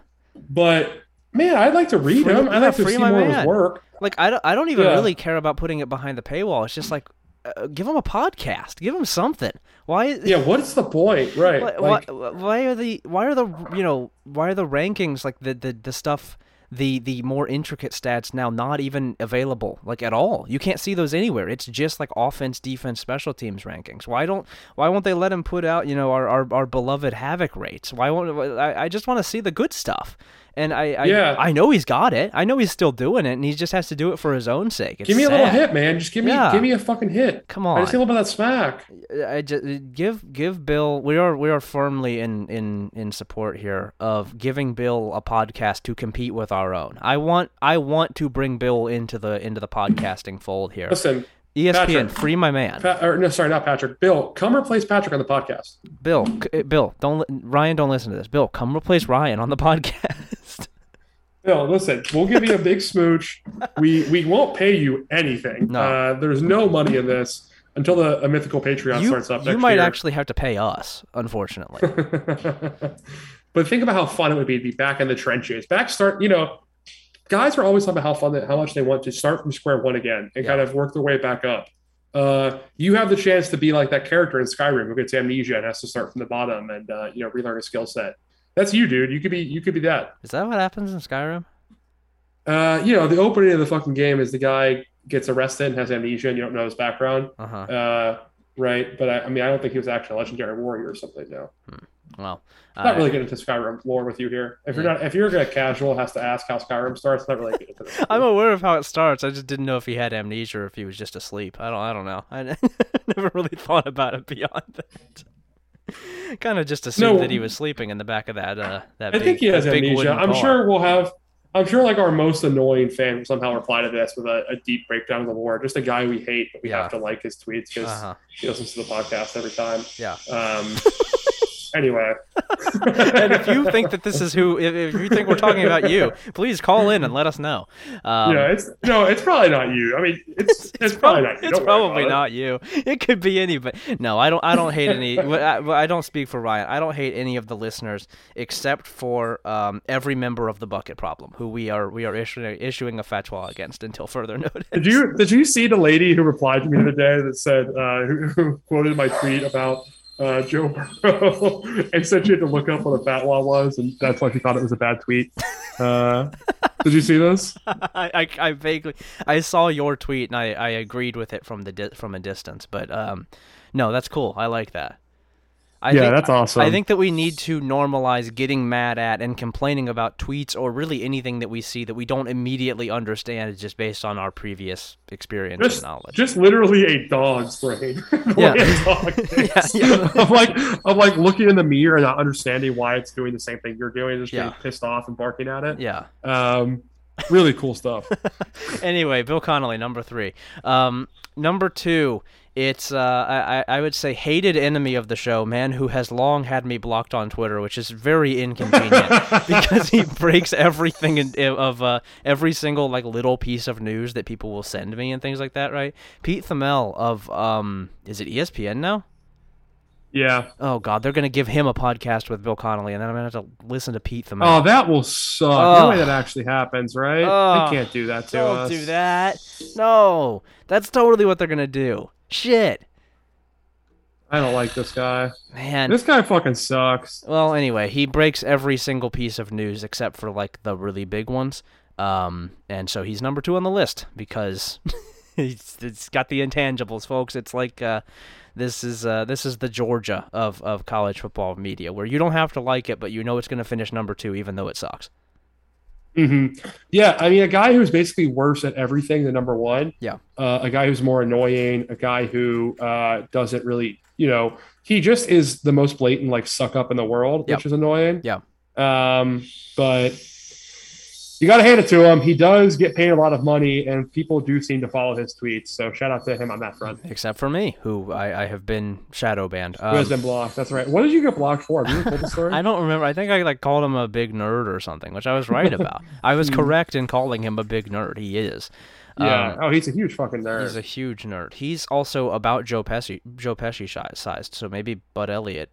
But man, I'd like to read him. I'd like to see more of his work. Like, I don't even really care about putting it behind the paywall. It's just like, give him a podcast. Give him something. Why? Yeah. What's the point? Right. Why are the rankings like the stuff the more intricate stats now not even available, like, at all. You can't see those anywhere. It's just like offense, defense, special teams rankings. Why won't they let him put out, you know, our beloved Havoc rates? Why won't I just want to see the good stuff. And I know he's got it. I know he's still doing it, and he just has to do it for his own sake. It's give me sad. A little hit, man. Just give me a fucking hit. Come on. I just need a little bit of that smack. Give Bill. We are firmly in support here of giving Bill a podcast to compete with our own. I want to bring Bill into the podcasting fold here. Listen. ESPN, Patrick, free my man. Not Patrick. Bill, come replace Patrick on the podcast. Bill, don't listen to this. Bill, come replace Ryan on the podcast. Bill, listen, we'll give you a big smooch. We won't pay you anything. No. There's no money in this until the mythical Patreon starts up next year. You might actually have to pay us, unfortunately. But think about how fun it would be to be back in the trenches. Guys are always talking about how much they want to start from square one again and kind of work their way back up. You have the chance to be like that character in Skyrim who gets amnesia and has to start from the bottom and relearn a skill set. That's you, dude. You could be that. Is that what happens in Skyrim? The opening of the fucking game is the guy gets arrested and has amnesia and you don't know his background. Uh-huh. Right? But I don't think he was actually a legendary warrior or something. No. Hmm. Well, I'm not really getting into Skyrim lore with you here. If you're a casual has to ask how Skyrim starts, not really getting into this. I'm aware of how it starts. I just didn't know if he had amnesia or if he was just asleep. I don't know. I never really thought about it beyond that. Kind of just assumed that he was sleeping in the back of that. I think he has amnesia. I'm sure like our most annoying fan will somehow reply to this with a deep breakdown of the lore. Just a guy we hate, but we have to like his tweets because he listens to the podcast every time. Yeah. Anyway, and if you think that this is if you think we're talking about you, please call in and let us know. It's probably not you. I mean, it's probably not you. It's probably not you. It could be anybody. No, I don't hate any. I don't speak for Ryan. I don't hate any of the listeners except for every member of the Bucket Problem, who we are issuing a fatwa against until further notice. Did you see the lady who replied to me the other day that said who quoted my tweet about Joe Burrow and said she had to look up what a fatwa was, and that's why she thought it was a bad tweet. Did you see this? I vaguely saw your tweet and I agreed with it from a distance, but no, that's cool. I like that. I think that's awesome. I think that we need to normalize getting mad at and complaining about tweets or really anything that we see that we don't immediately understand just based on our previous experience and knowledge. Just literally a dog's brain. I'm like looking in the mirror and not understanding why it's doing the same thing you're doing, just getting pissed off and barking at it. Yeah. Really cool stuff. Anyway, Bill Connolly, number 3. Number 2. It's, I would say, hated enemy of the show, man who has long had me blocked on Twitter, which is very inconvenient because he breaks everything of every single, like, little piece of news that people will send me and things like that, right? Pete Thamel of, is it ESPN now? Yeah. Oh, God, they're going to give him a podcast with Bill Connolly, and then I'm going to have to listen to Pete Thamel. Oh, that will suck. No way that actually happens, right? They can't do that to us. Don't do that. No, that's totally what they're going to do. Shit. I don't like this guy. Man. This guy fucking sucks. Well, anyway, he breaks every single piece of news except for, like, the really big ones. And so he's number 2 on the list because it's got the intangibles, folks. It's like this is the Georgia of college football media where you don't have to like it, but you know it's going to finish number 2 even though it sucks. Mm-hmm. Yeah, I mean, a guy who's basically worse at everything than number 1. Yeah. A guy who's more annoying, a guy who doesn't really, he just is the most blatant, like, suck up in the world, which is annoying. Yeah. But you got to hand it to him. He does get paid a lot of money, and people do seem to follow his tweets. So shout out to him on that front. Except for me, who I have been shadow banned. Who has been blocked? That's right. What did you get blocked for? Have you told the story? I don't remember. I think I called him a big nerd or something, which I was right about. I was correct in calling him a big nerd. He is. Yeah. Oh, he's a huge fucking nerd. He's a huge nerd. He's also about Joe Pesci sized. So maybe Bud Elliott.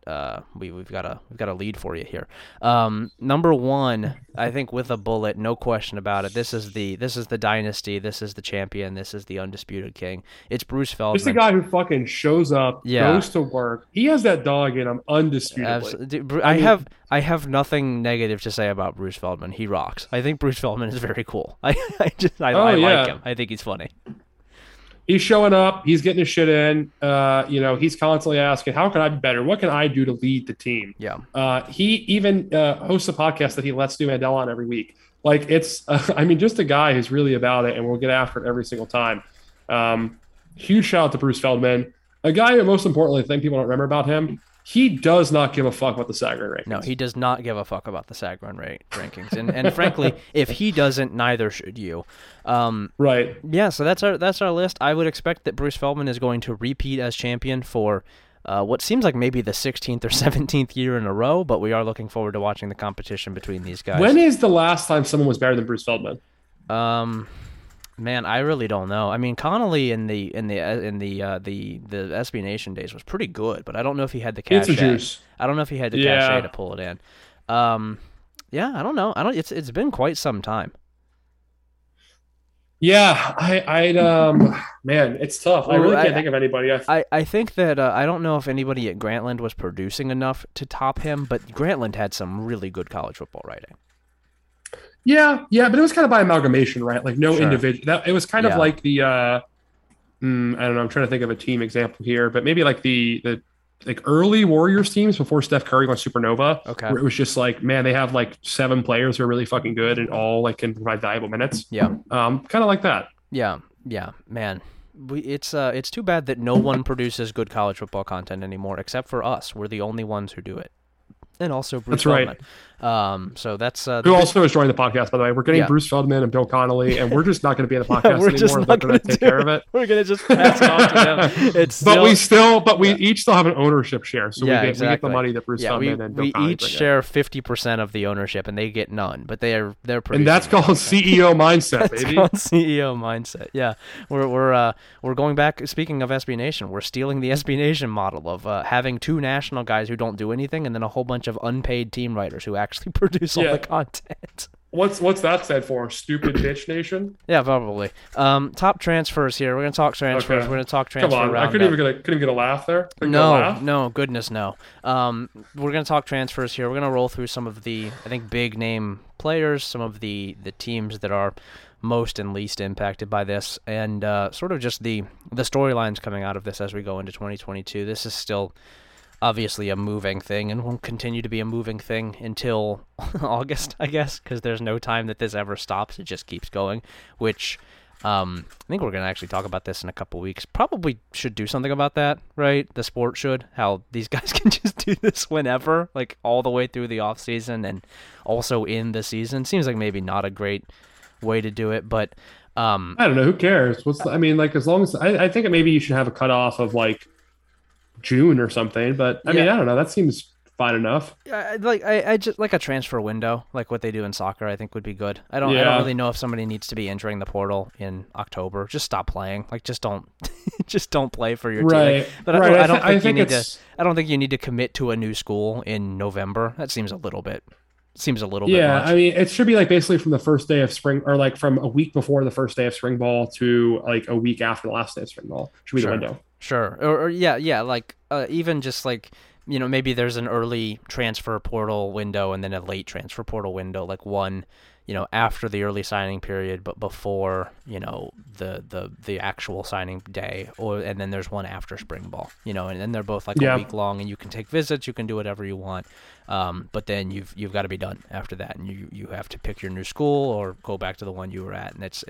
We've got a lead for you here. Number one, I think with a bullet, no question about it. This is the dynasty. This is the champion. This is the undisputed king. It's Bruce Feldman. It's the guy who fucking shows up, goes to work. He has that dog in him undisputedly. I have nothing negative to say about Bruce Feldman. He rocks. I think Bruce Feldman is very cool. I like him. I think he's funny. He's showing up. He's getting his shit in. He's constantly asking, how can I be better? What can I do to lead the team? Yeah. He even hosts a podcast that he lets Stu Mandel on every week. Like, it's, just a guy who's really about it, and we'll get after it every single time. Huge shout out to Bruce Feldman. A guy who, most importantly, I think people don't remember about him, he does not give a fuck about the Sagarin rankings. No, he does not give a fuck about the Sagarin rankings. And frankly, if he doesn't, neither should you. Right. Yeah, so that's our list. I would expect that Bruce Feldman is going to repeat as champion for what seems like maybe the 16th or 17th year in a row, but we are looking forward to watching the competition between these guys. When is the last time someone was better than Bruce Feldman? Man, I really don't know. I mean, Connolly in the SB Nation days was pretty good, but I don't know if he had the cachet. I don't know if he had the cachet to pull it in. I don't know. It's been quite some time. Yeah, man, it's tough. I really can't think of anybody. I think that I don't know if anybody at Grantland was producing enough to top him, but Grantland had some really good college football writing. Yeah, but it was kind of by amalgamation, right? Like no individual. It was kind of like the I don't know. I'm trying to think of a team example here, but maybe like the like early Warriors teams before Steph Curry went supernova. Okay, where it was just like, man, they have like 7 players who are really fucking good and all like can provide valuable minutes. Yeah, kind of like that. Yeah, man. It's too bad that no one produces good college football content anymore, except for us. We're the only ones who do it. And also Bruce Feldman. Right. So that's who also is joining the podcast. By the way, we're getting Bruce Feldman and Bill Connolly, and we're just not going to be in the podcast anymore. We're just not going to take care of it. We're going to just pass it off to them. We each still have an ownership share, so we get the money that Bruce Feldman and Bill Connolly. We each share 50% of the ownership, and they get none. But they're pretty. And that's called CEO mindset, baby. That's called CEO mindset. Yeah, we're going back. Speaking of SB Nation, we're stealing the SB Nation model of having 2 national guys who don't do anything, and then a whole bunch of unpaid team writers who actually produce all the content. What's that said for? Stupid bitch nation? Yeah, probably. Top transfers here. We're gonna talk transfers. Okay. We're gonna talk transfer. Come on, I couldn't even get a laugh there. No, goodness no. We're gonna talk transfers here. We're gonna roll through some of the big name players, some of the teams that are most and least impacted by this, and sort of just the storylines coming out of this as we go into 2022. This is still obviously a moving thing and will continue to be a moving thing until August, I guess, because there's no time that this ever stops. It just keeps going, which I think we're going to actually talk about this in a couple weeks. Probably should do something about that, right? The sport should, how these guys can just do this whenever, like all the way through the off season and also in the season. Seems like maybe not a great way to do it, but I don't know. Who cares? As long as I think maybe you should have a cutoff of like June or something, but I don't know. That seems fine enough. I just like a transfer window, like what they do in soccer, I think would be good. I don't really know if somebody needs to be entering the portal in October. Just stop playing. Like, just don't play for your team. Right. But right. I don't think you need to commit to a new school in November. That seems a little bit. Much. It should be like basically from the first day of spring, or like from a week before the first day of spring ball to like a week after the last day of spring ball. Should be the window. Sure. Or yeah. Like even just like, maybe there's an early transfer portal window and then a late transfer portal window, like one, after the early signing period, but before, the actual signing day, and then there's one after spring ball, and then they're both like a week long, and you can take visits, you can do whatever you want. But then you've got to be done after that, and you have to pick your new school or go back to the one you were at, and it's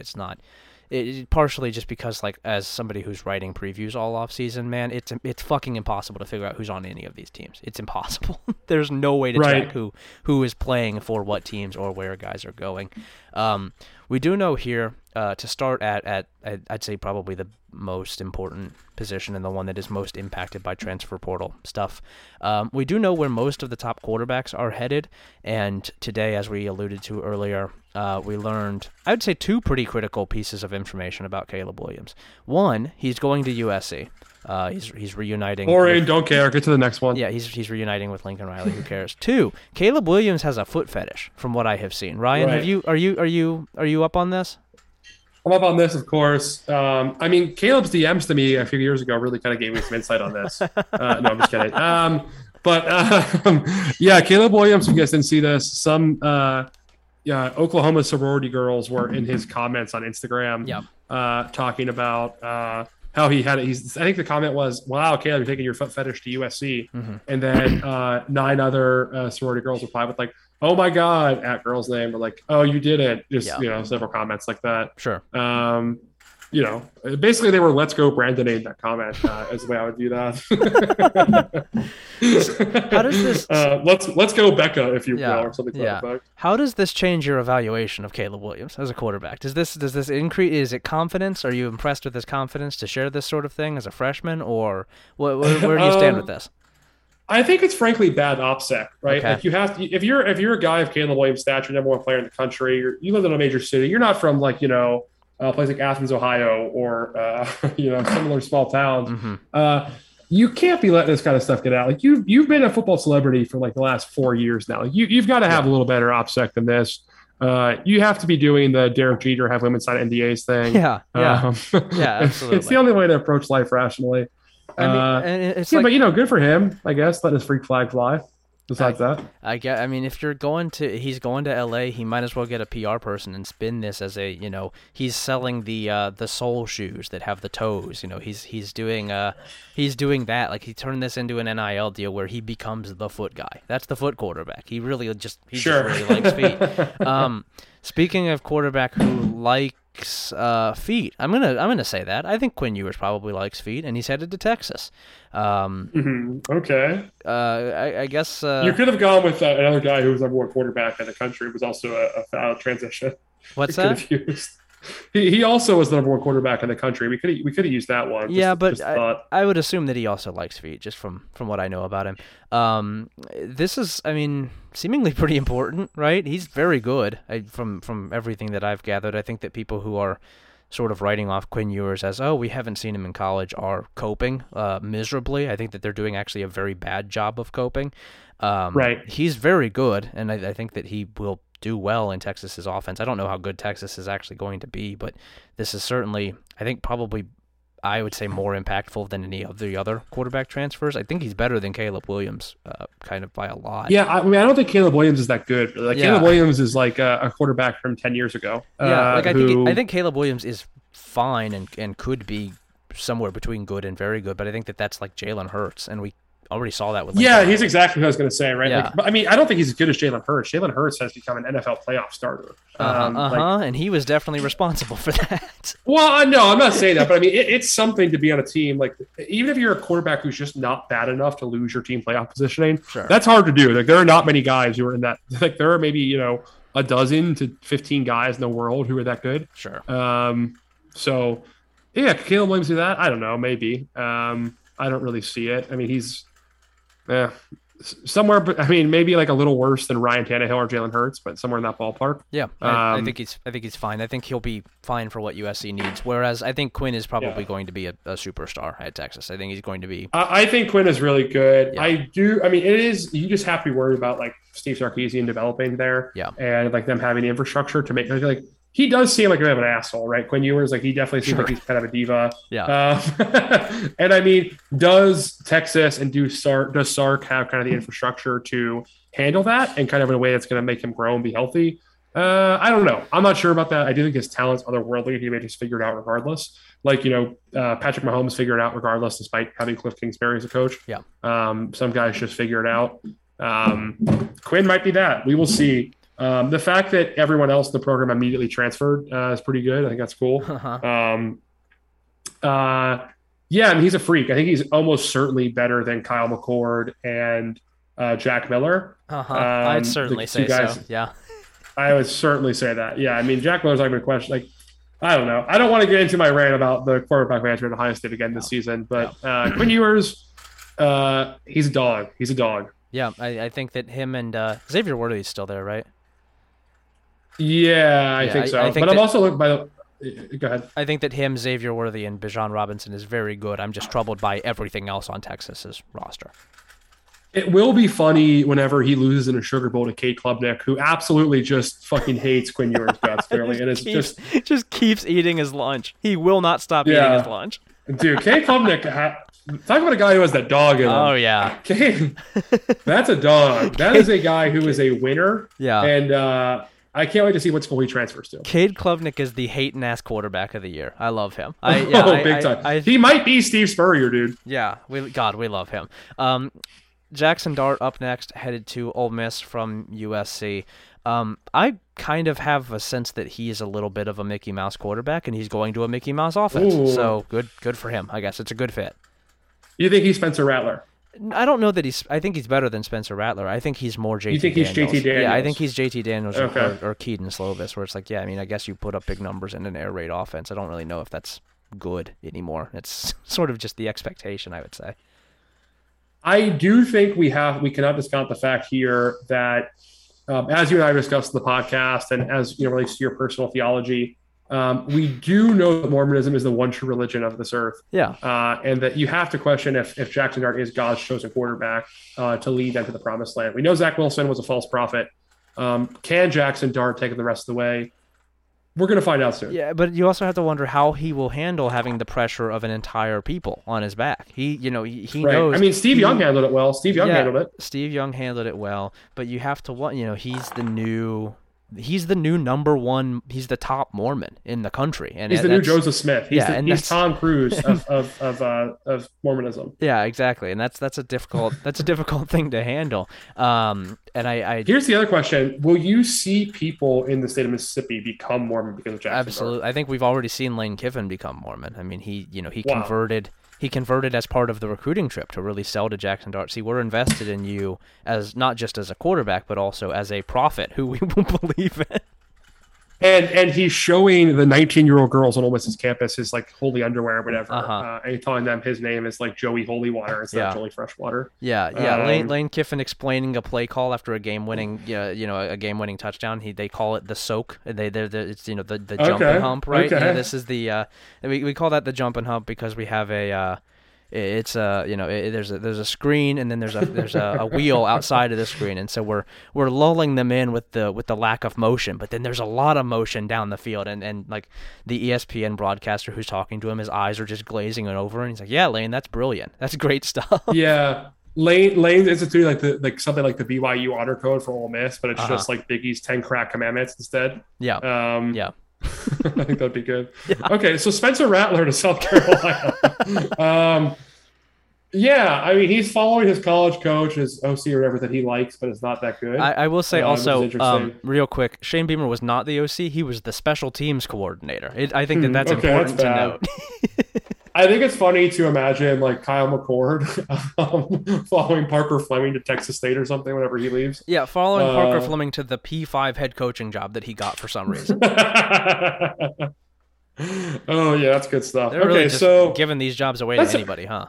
partially just because, like, as somebody who's writing previews all off season, man, it's fucking impossible to figure out who's on any of these teams. It's impossible. There's no way to track who is playing for what teams or where guys are going. We do know here to start at I'd say probably the most important position and the one that is most impacted by transfer portal stuff. We do know where most of the top quarterbacks are headed, and today, as we alluded to earlier, we learned, I would say, two pretty critical pieces of information about Caleb Williams. One, he's going to USC. He's reuniting. Boring, don't care. Get to the next one. Yeah, he's reuniting with Lincoln Riley. Who cares? Two, Caleb Williams has a foot fetish, from what I have seen. Ryan, right. Are you up on this? I'm up on this, of course. I mean, Caleb's DMs to me a few years ago really kind of gave me some insight on this. No, I'm just kidding. Yeah, Caleb Williams, if you guys didn't see this, some Oklahoma sorority girls were in his comments on Instagram, talking about how he had it. I think the comment was, "Wow, Caleb, you're taking your foot fetish to USC." Mm-hmm. And then 9 other sorority girls replied with like, "Oh my God," at girl's name, or like, "Oh, you did it." Just, several comments like that. Sure. Basically they were, "Let's go Brandon," in that comment, is the way I would do that. How does this, let's go Becca, if you will, or something like that. How does this change your evaluation of Caleb Williams as a quarterback? Does this increase, is it confidence? Are you impressed with his confidence to share this sort of thing as a freshman, or where do you stand with this? I think it's frankly bad OPSEC, right? Okay. Like, you have to, if you're a guy of Caleb Williams' stature, number one player in the country, you live in a major city, you're not from a place like Athens, Ohio, or similar small towns. Mm-hmm. You can't be letting this kind of stuff get out. Like, you've been a football celebrity for like the last 4 years now. Like, you've got to have a little better OPSEC than this. You have to be doing the Derek Jeter have women sign NDAs thing. Yeah, absolutely. It's the only way to approach life rationally. I mean, it's but good for him, I guess. Let his freak flag fly. Besides that, I guess. I mean, if he's going to LA, he might as well get a PR person and spin this as a, he's selling the sole shoes that have the toes. He's doing that. Like, he turned this into an NIL deal where he becomes the foot guy. That's the foot quarterback. He just really likes feet. Speaking of quarterback who likes feet, I'm gonna say that I think Quinn Ewers probably likes feet, and he's headed to Texas. Okay. I guess you could have gone with another guy who was number one quarterback in the country. It was also a foul transition. What's that? He also was the number one quarterback in the country. We could have used that one. Yeah, I would assume that he also likes feet, just from what I know about him. This is, seemingly pretty important, right? He's very good. From everything that I've gathered, I think that people who are sort of writing off Quinn Ewers as, "Oh, we haven't seen him in college," are coping miserably. I think that they're doing actually a very bad job of coping. Right. He's very good, and I think that he will do well in Texas's offense. I don't know how good Texas is actually going to be, but this is certainly, I think, probably, I would say, more impactful than any of the other quarterback transfers. I think he's better than Caleb Williams, kind of by a lot. Yeah, I don't think Caleb Williams is that good. Like, yeah. Caleb Williams is like a quarterback from 10 years ago. I think Caleb Williams is fine and could be somewhere between good and very good, but I think that's like Jalen Hurts, and we already saw that with Lincoln. Yeah, he's exactly what I was going to say, right? Yeah. Like, but, I don't think he's as good as Jalen Hurts. Jalen Hurts has become an NFL playoff starter. And he was definitely responsible for that. Well, no, I'm not saying that, but it's something to be on a team. Like, even if you're a quarterback who's just not bad enough to lose your team playoff positioning, sure, that's hard to do. Like, there are not many guys who are in that. Like, there are maybe, a dozen to 15 guys in the world who are that good. Sure. So, yeah, can Caleb Williams do that? I don't know, maybe. I don't really see it. He's... Yeah, somewhere. But maybe like a little worse than Ryan Tannehill or Jalen Hurts, but somewhere in that ballpark. Yeah, I think he's fine. I think he'll be fine for what USC needs. Whereas I think Quinn is probably going to be a superstar at Texas. I think he's going to be. I think Quinn is really good. Yeah. I do. It is. You just have to be worried about like Steve Sarkisian developing there. Yeah, and like them having the infrastructure to make like. He does seem like a bit of an asshole, right? Quinn Ewers, like, he definitely seems like he's kind of a diva. Yeah. And does Texas and does Sark have kind of the infrastructure to handle that and kind of in a way that's going to make him grow and be healthy? I don't know. I'm not sure about that. I do think his talent's otherworldly. He may just figure it out regardless. Like, Patrick Mahomes figured it out regardless, despite having Cliff Kingsbury as a coach. Yeah. Some guys just figure it out. Quinn might be that. We will see. The fact that everyone else in the program immediately transferred is pretty good. I think that's cool. Uh-huh. He's a freak. I think he's almost certainly better than Kyle McCord and Jack Miller. Uh-huh. I'd certainly say guys, so. Yeah, I would certainly say that. Yeah, Jack Miller's not going to question. Like, I don't know. I don't want to get into my rant about the quarterback management at Ohio State again this season, but Quinn Ewers, he's a dog. He's a dog. Yeah, I think that him and Xavier Worthy is still there, right? Yeah, I think so. I think but that, I'm also looking by the go ahead. I think that him, Xavier Worthy, and Bijan Robinson is very good. I'm just troubled by everything else on Texas's roster. It will be funny whenever he loses in a Sugar Bowl to Cade Klubnik, who absolutely just fucking hates Quinn Ewers' guts, barely, and is just keeps eating his lunch. He will not stop eating his lunch. Dude, Cade Klubnik, talk about a guy who has that dog in him. Oh, yeah. Cade, that's a dog. That is a guy who is a winner. Yeah. And I can't wait to see what school he transfers to. Cade Klubnik is the hate-and-ass quarterback of the year. I love him. Big time. He might be Steve Spurrier, dude. Yeah. We love him. Jackson Dart up next, headed to Ole Miss from USC. I kind of have a sense that he is a little bit of a Mickey Mouse quarterback, and he's going to a Mickey Mouse offense. Ooh. So good for him. I guess it's a good fit. You think he's Spencer Rattler? I don't know that he's. I think he's better than Spencer Rattler. I think he's more JT. You think Daniels. He's JT Daniels? Yeah, I think he's JT Daniels or Keaton Slovis, where it's like, yeah, I mean, I guess you put up big numbers in an air raid offense. I don't really know if that's good anymore. It's sort of just the expectation, I would say. I do think we cannot discount the fact here that as you and I discussed in the podcast and as you know relates to your personal theology, we do know that Mormonism is the one true religion of this earth. Yeah. And that you have to question if Jackson Dart is God's chosen quarterback to lead them to the promised land. We know Zach Wilson was a false prophet. Can Jackson Dart take it the rest of the way? We're going to find out soon. Yeah, but you also have to wonder how he will handle having the pressure of an entire people on his back. He right. knows. I mean, Steve Young handled it well. Steve Young handled it well, but you have to want, he's the new number one. He's the top Mormon in the country. And he's the new Joseph Smith. He's Tom Cruise of Mormonism. Yeah, exactly. And that's a difficult, thing to handle. And here's the other question. Will you see people in the state of Mississippi become Mormon because of Jackson? Absolutely. I think we've already seen Lane Kiffin become Mormon. I mean, he converted. He converted as part of the recruiting trip to really sell to Jackson Dart. See, we're invested in you as not just as a quarterback, but also as a prophet who we will believe in. And he's showing the 19-year-old girls on Ole Miss's campus his like holy underwear or whatever, and he's telling them his name is like Joey Holywater instead of Joey Freshwater. Yeah. Lane Kiffin explaining a play call after a game-winning, a game-winning touchdown. They call it the soak. It's the jump and hump, right? Okay. Yeah, this is the we call that the jump and hump because we have a. It's there's a screen and then there's a wheel outside of the screen, and so we're lulling them in with the lack of motion, but then there's a lot of motion down the field, and like the ESPN broadcaster who's talking to him, his eyes are just glazing over, and he's like, yeah, Lane, that's brilliant, that's great stuff. Yeah, Lane instituted something like the BYU honor code for Ole Miss, but it's just like Biggie's 10 crack commandments instead. Yeah. I think that'd be good. Yeah. Okay, so Spencer Rattler to South Carolina. I mean, he's following his college coach, his OC or whatever that he likes, but it's not that good. I will say also, real quick, Shane Beamer was not the OC. He was the special teams coordinator. I think that's important to note. I think it's funny to imagine like Kyle McCord following Parker Fleming to Texas State or something whenever he leaves. Yeah, following Parker Fleming to the P5 head coaching job that he got for some reason. Oh, yeah, that's good stuff. They're really so giving these jobs away to anybody, huh?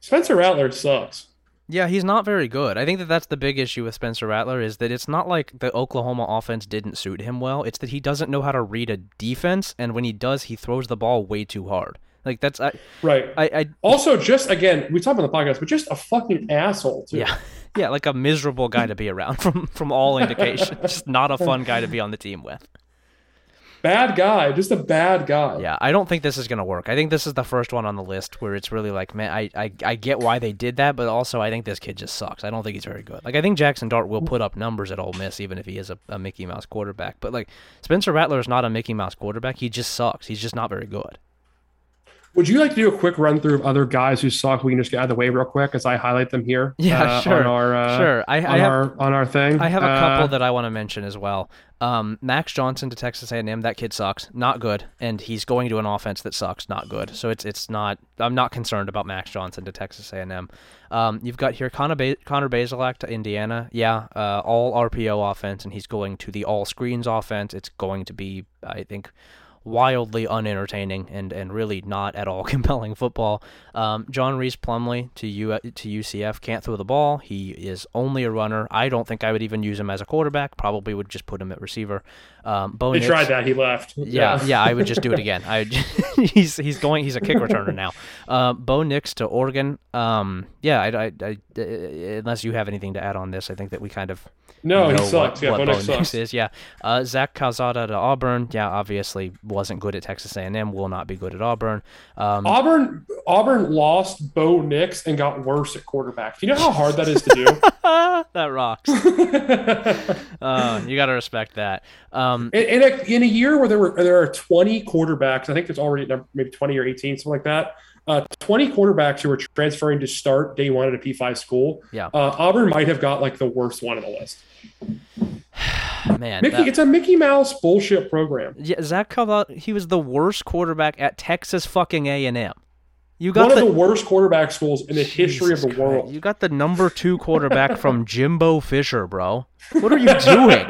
Spencer Rattler sucks. Yeah, he's not very good. I think that's the big issue with Spencer Rattler is that it's not like the Oklahoma offense didn't suit him well. It's that he doesn't know how to read a defense, and when he does, he throws the ball way too hard. Like that's right. I also just again we talked about the podcast, but just a fucking asshole too. Yeah, like a miserable guy to be around from all indications. Just not a fun guy to be on the team with. Bad guy, just a bad guy. Yeah, I don't think this is gonna work. I think this is the first one on the list where it's really like, man, I get why they did that, but also I think this kid just sucks. I don't think he's very good. Like I think Jackson Dart will put up numbers at Ole Miss even if he is a Mickey Mouse quarterback. But like Spencer Rattler is not a Mickey Mouse quarterback. He just sucks. He's just not very good. Would you like to do a quick run through of other guys who suck? We can just get out of the way real quick as I highlight them here. Yeah, sure. Sure. On our thing. I have a couple that I want to mention as well. Max Johnson to Texas A&M. That kid sucks. Not good. And he's going to an offense that sucks. Not good. So it's not. I'm not concerned about Max Johnson to Texas A&M. You've got here Connor Bazelak to Indiana. Yeah, all RPO offense, and he's going to the all screens offense. It's going to be, I think, wildly unentertaining and really not at all compelling football. John Reese Plumlee to UCF can't throw the ball. He is only a runner. I don't think I would even use him as a quarterback. Probably would just put him at receiver. Bo Nix, tried that. He left. Yeah. I would just do it again. He's a kick returner now. Bo Nix to Oregon. I unless you have anything to add on this, I think that we kind of know he sucks. What Bo Nix sucks. Is. Yeah. Zach Calzada to Auburn. Yeah, obviously wasn't good at Texas A&M. Will not be good at Auburn. Auburn lost Bo Nix and got worse at quarterback. Do you know how hard that is to do? That rocks. You got to respect that. In a year where there are 20 quarterbacks, I think there's already maybe 20 or 18, something like that. 20 quarterbacks who were transferring to start day one at a P5 school. Yeah. Auburn might have got like the worst one on the list. Man, it's a Mickey Mouse bullshit program. Yeah, Zach Calzada, he was the worst quarterback at Texas fucking A&M. You got one of the worst quarterback schools in the history of the world. You got the number 2 quarterback from Jimbo Fisher, bro. What are you doing?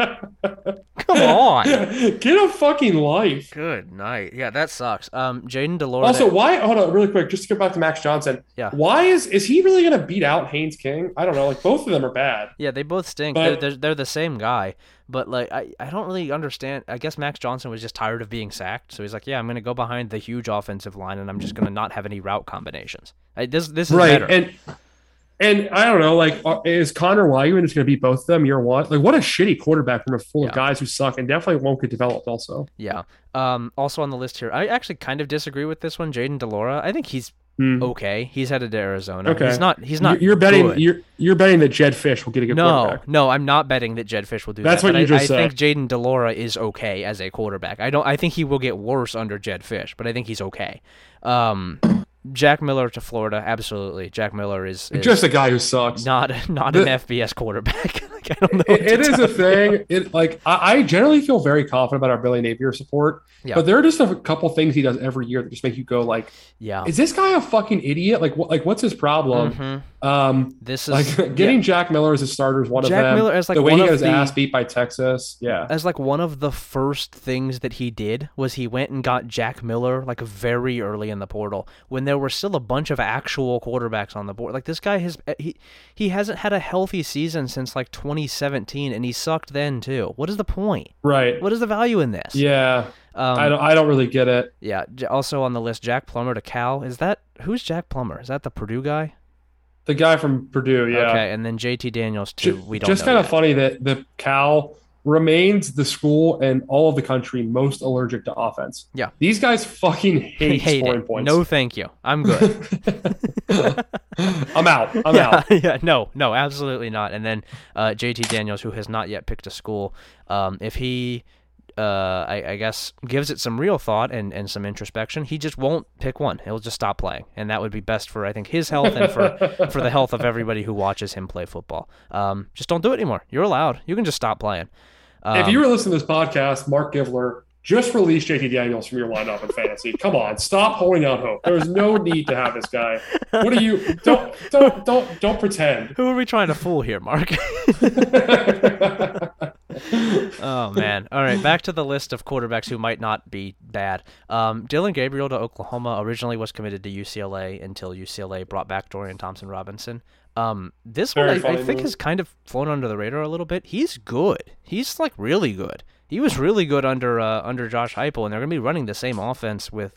Come on. Get a fucking life. Good night. Yeah, that sucks. Jaden DeLore. Also, why? Hold on, really quick, just to get back to Max Johnson. Yeah. Why is he really going to beat out Haynes King? I don't know. Like, both of them are bad. Yeah, they both stink. But they're the same guy. But, like, I don't really understand. I guess Max Johnson was just tired of being sacked. So he's like, yeah, I'm going to go behind the huge offensive line, and I'm just going to not have any route combinations. This is right, better. And I don't know, like, is Connor Wyman just going to beat both of them year one? Like, what a shitty quarterback from a full of guys who suck and definitely won't get developed also. Yeah. Also on the list here, I actually kind of disagree with this one, Jaden DeLora. I think he's okay. He's headed to Arizona. Okay. He's not. You're betting that Jed Fish will get a good quarterback. No, I'm not betting that Jed Fish will do that. That's what you just said. I think Jaden DeLora is okay as a quarterback. I think he will get worse under Jed Fish, but I think he's okay. Jack Miller to Florida, absolutely. Jack Miller is just a guy who sucks. Not an FBS quarterback. Like, I don't know. It is a thing. It like I generally feel very confident about our Billy Napier support, but there are just a couple things he does every year that just make you go like, is this guy a fucking idiot? Like, what's his problem? Mm-hmm. This is like getting Jack Miller as a starter is one of them. Jack Miller is like the way he got his ass beat by Texas. Yeah, as like one of the first things that he did was he went and got Jack Miller like very early in the portal when there were still a bunch of actual quarterbacks on the board. Like this guy he hasn't had a healthy season since like 2017, and he sucked then too. What is the point? Right. What is the value in this? Yeah. I don't really get it. Yeah. Also on the list, Jack Plummer to Cal. Who's Jack Plummer? Is that the Purdue guy? The guy from Purdue. Yeah. Okay. And then JT Daniels too. We don't know. Just kind of funny that the Cal remains the school and all of the country most allergic to offense. Yeah. These guys fucking hate scoring points. No, thank you. I'm good. I'm out. Yeah, no, absolutely not. And then JT Daniels, who has not yet picked a school, if he, I guess, gives it some real thought and some introspection, he just won't pick one. He'll just stop playing. And that would be best for, I think, his health and for the health of everybody who watches him play football. Just don't do it anymore. You're allowed. You can just stop playing. If you were listening to this podcast, Mark Givler just release JT Daniels from your lineup in fantasy. Come on, stop holding out hope. There's no need to have this guy. What are you? Don't pretend. Who are we trying to fool here, Mark? Oh man! All right, back to the list of quarterbacks who might not be bad. Dylan Gabriel to Oklahoma. Originally was committed to UCLA until UCLA brought back Dorian Thompson-Robinson. This one I think has kind of flown under the radar a little bit. He's good. He's like really good. He was really good under Josh Heupel, and they're going to be running the same offense with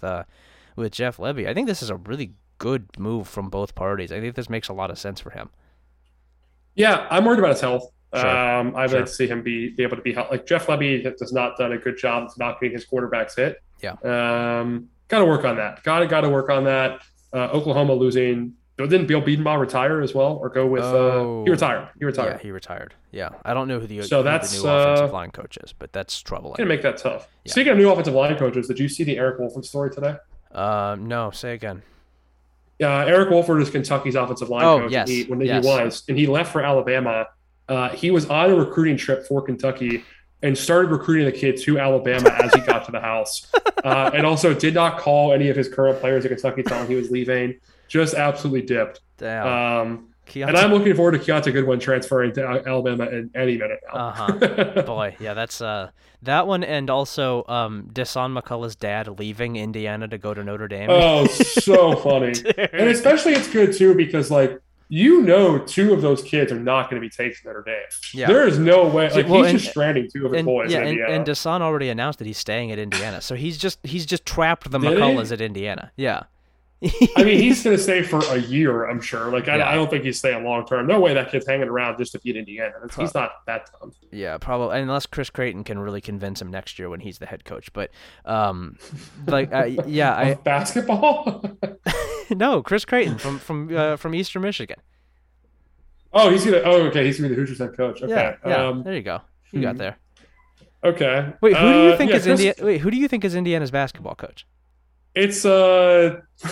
Jeff Lebby. I think this is a really good move from both parties. I think this makes a lot of sense for him. Yeah, I'm worried about his health. Sure. I'd like to see him be able to be healthy. Like Jeff Lebby has not done a good job of not getting his quarterbacks hit. Yeah. Got to work on that. Got to work on that. Oklahoma losing. Didn't Bill Biedenbaugh retire as well, or go with? He retired. Yeah, he retired. Yeah, I don't know who the new offensive line coach is, but that's troubling. Gonna make that tough. Yeah. Speaking of new offensive line coaches, did you see the Eric Wolford story today? No. Say again. Yeah, Eric Wolford is Kentucky's offensive line coach. Yes. He left for Alabama. He was on a recruiting trip for Kentucky and started recruiting the kid to Alabama as he got to the house, and also did not call any of his current players at Kentucky telling he was leaving. Just absolutely dipped. Damn. Keontae. And I'm looking forward to Keontae Goodwin transferring to Alabama in any minute now. Boy, yeah, that's that one, and also Deshaun McCullough's dad leaving Indiana to go to Notre Dame. Oh, so funny. And especially it's good, too, because, like, you know two of those kids are not going to be taking Notre Dame. Yeah. There is no way. Like, well, he's just stranding two of his boys in Indiana. And Deshaun already announced that he's staying at Indiana. So he's just trapped the McCulloughs at Indiana. Yeah. I mean, he's going to stay for a year, I'm sure. Like, I don't think he's staying long term. No way that kid's hanging around just to beat Indiana. He's not that dumb. Yeah, probably. Unless Chris Creighton can really convince him next year when he's the head coach. But, basketball? No, Chris Creighton from Eastern Michigan. Oh, he's going to be the Hoosiers head coach. Okay. Yeah, there you go. You got there. Okay. Wait, who do you think is Indiana's basketball coach? It's what's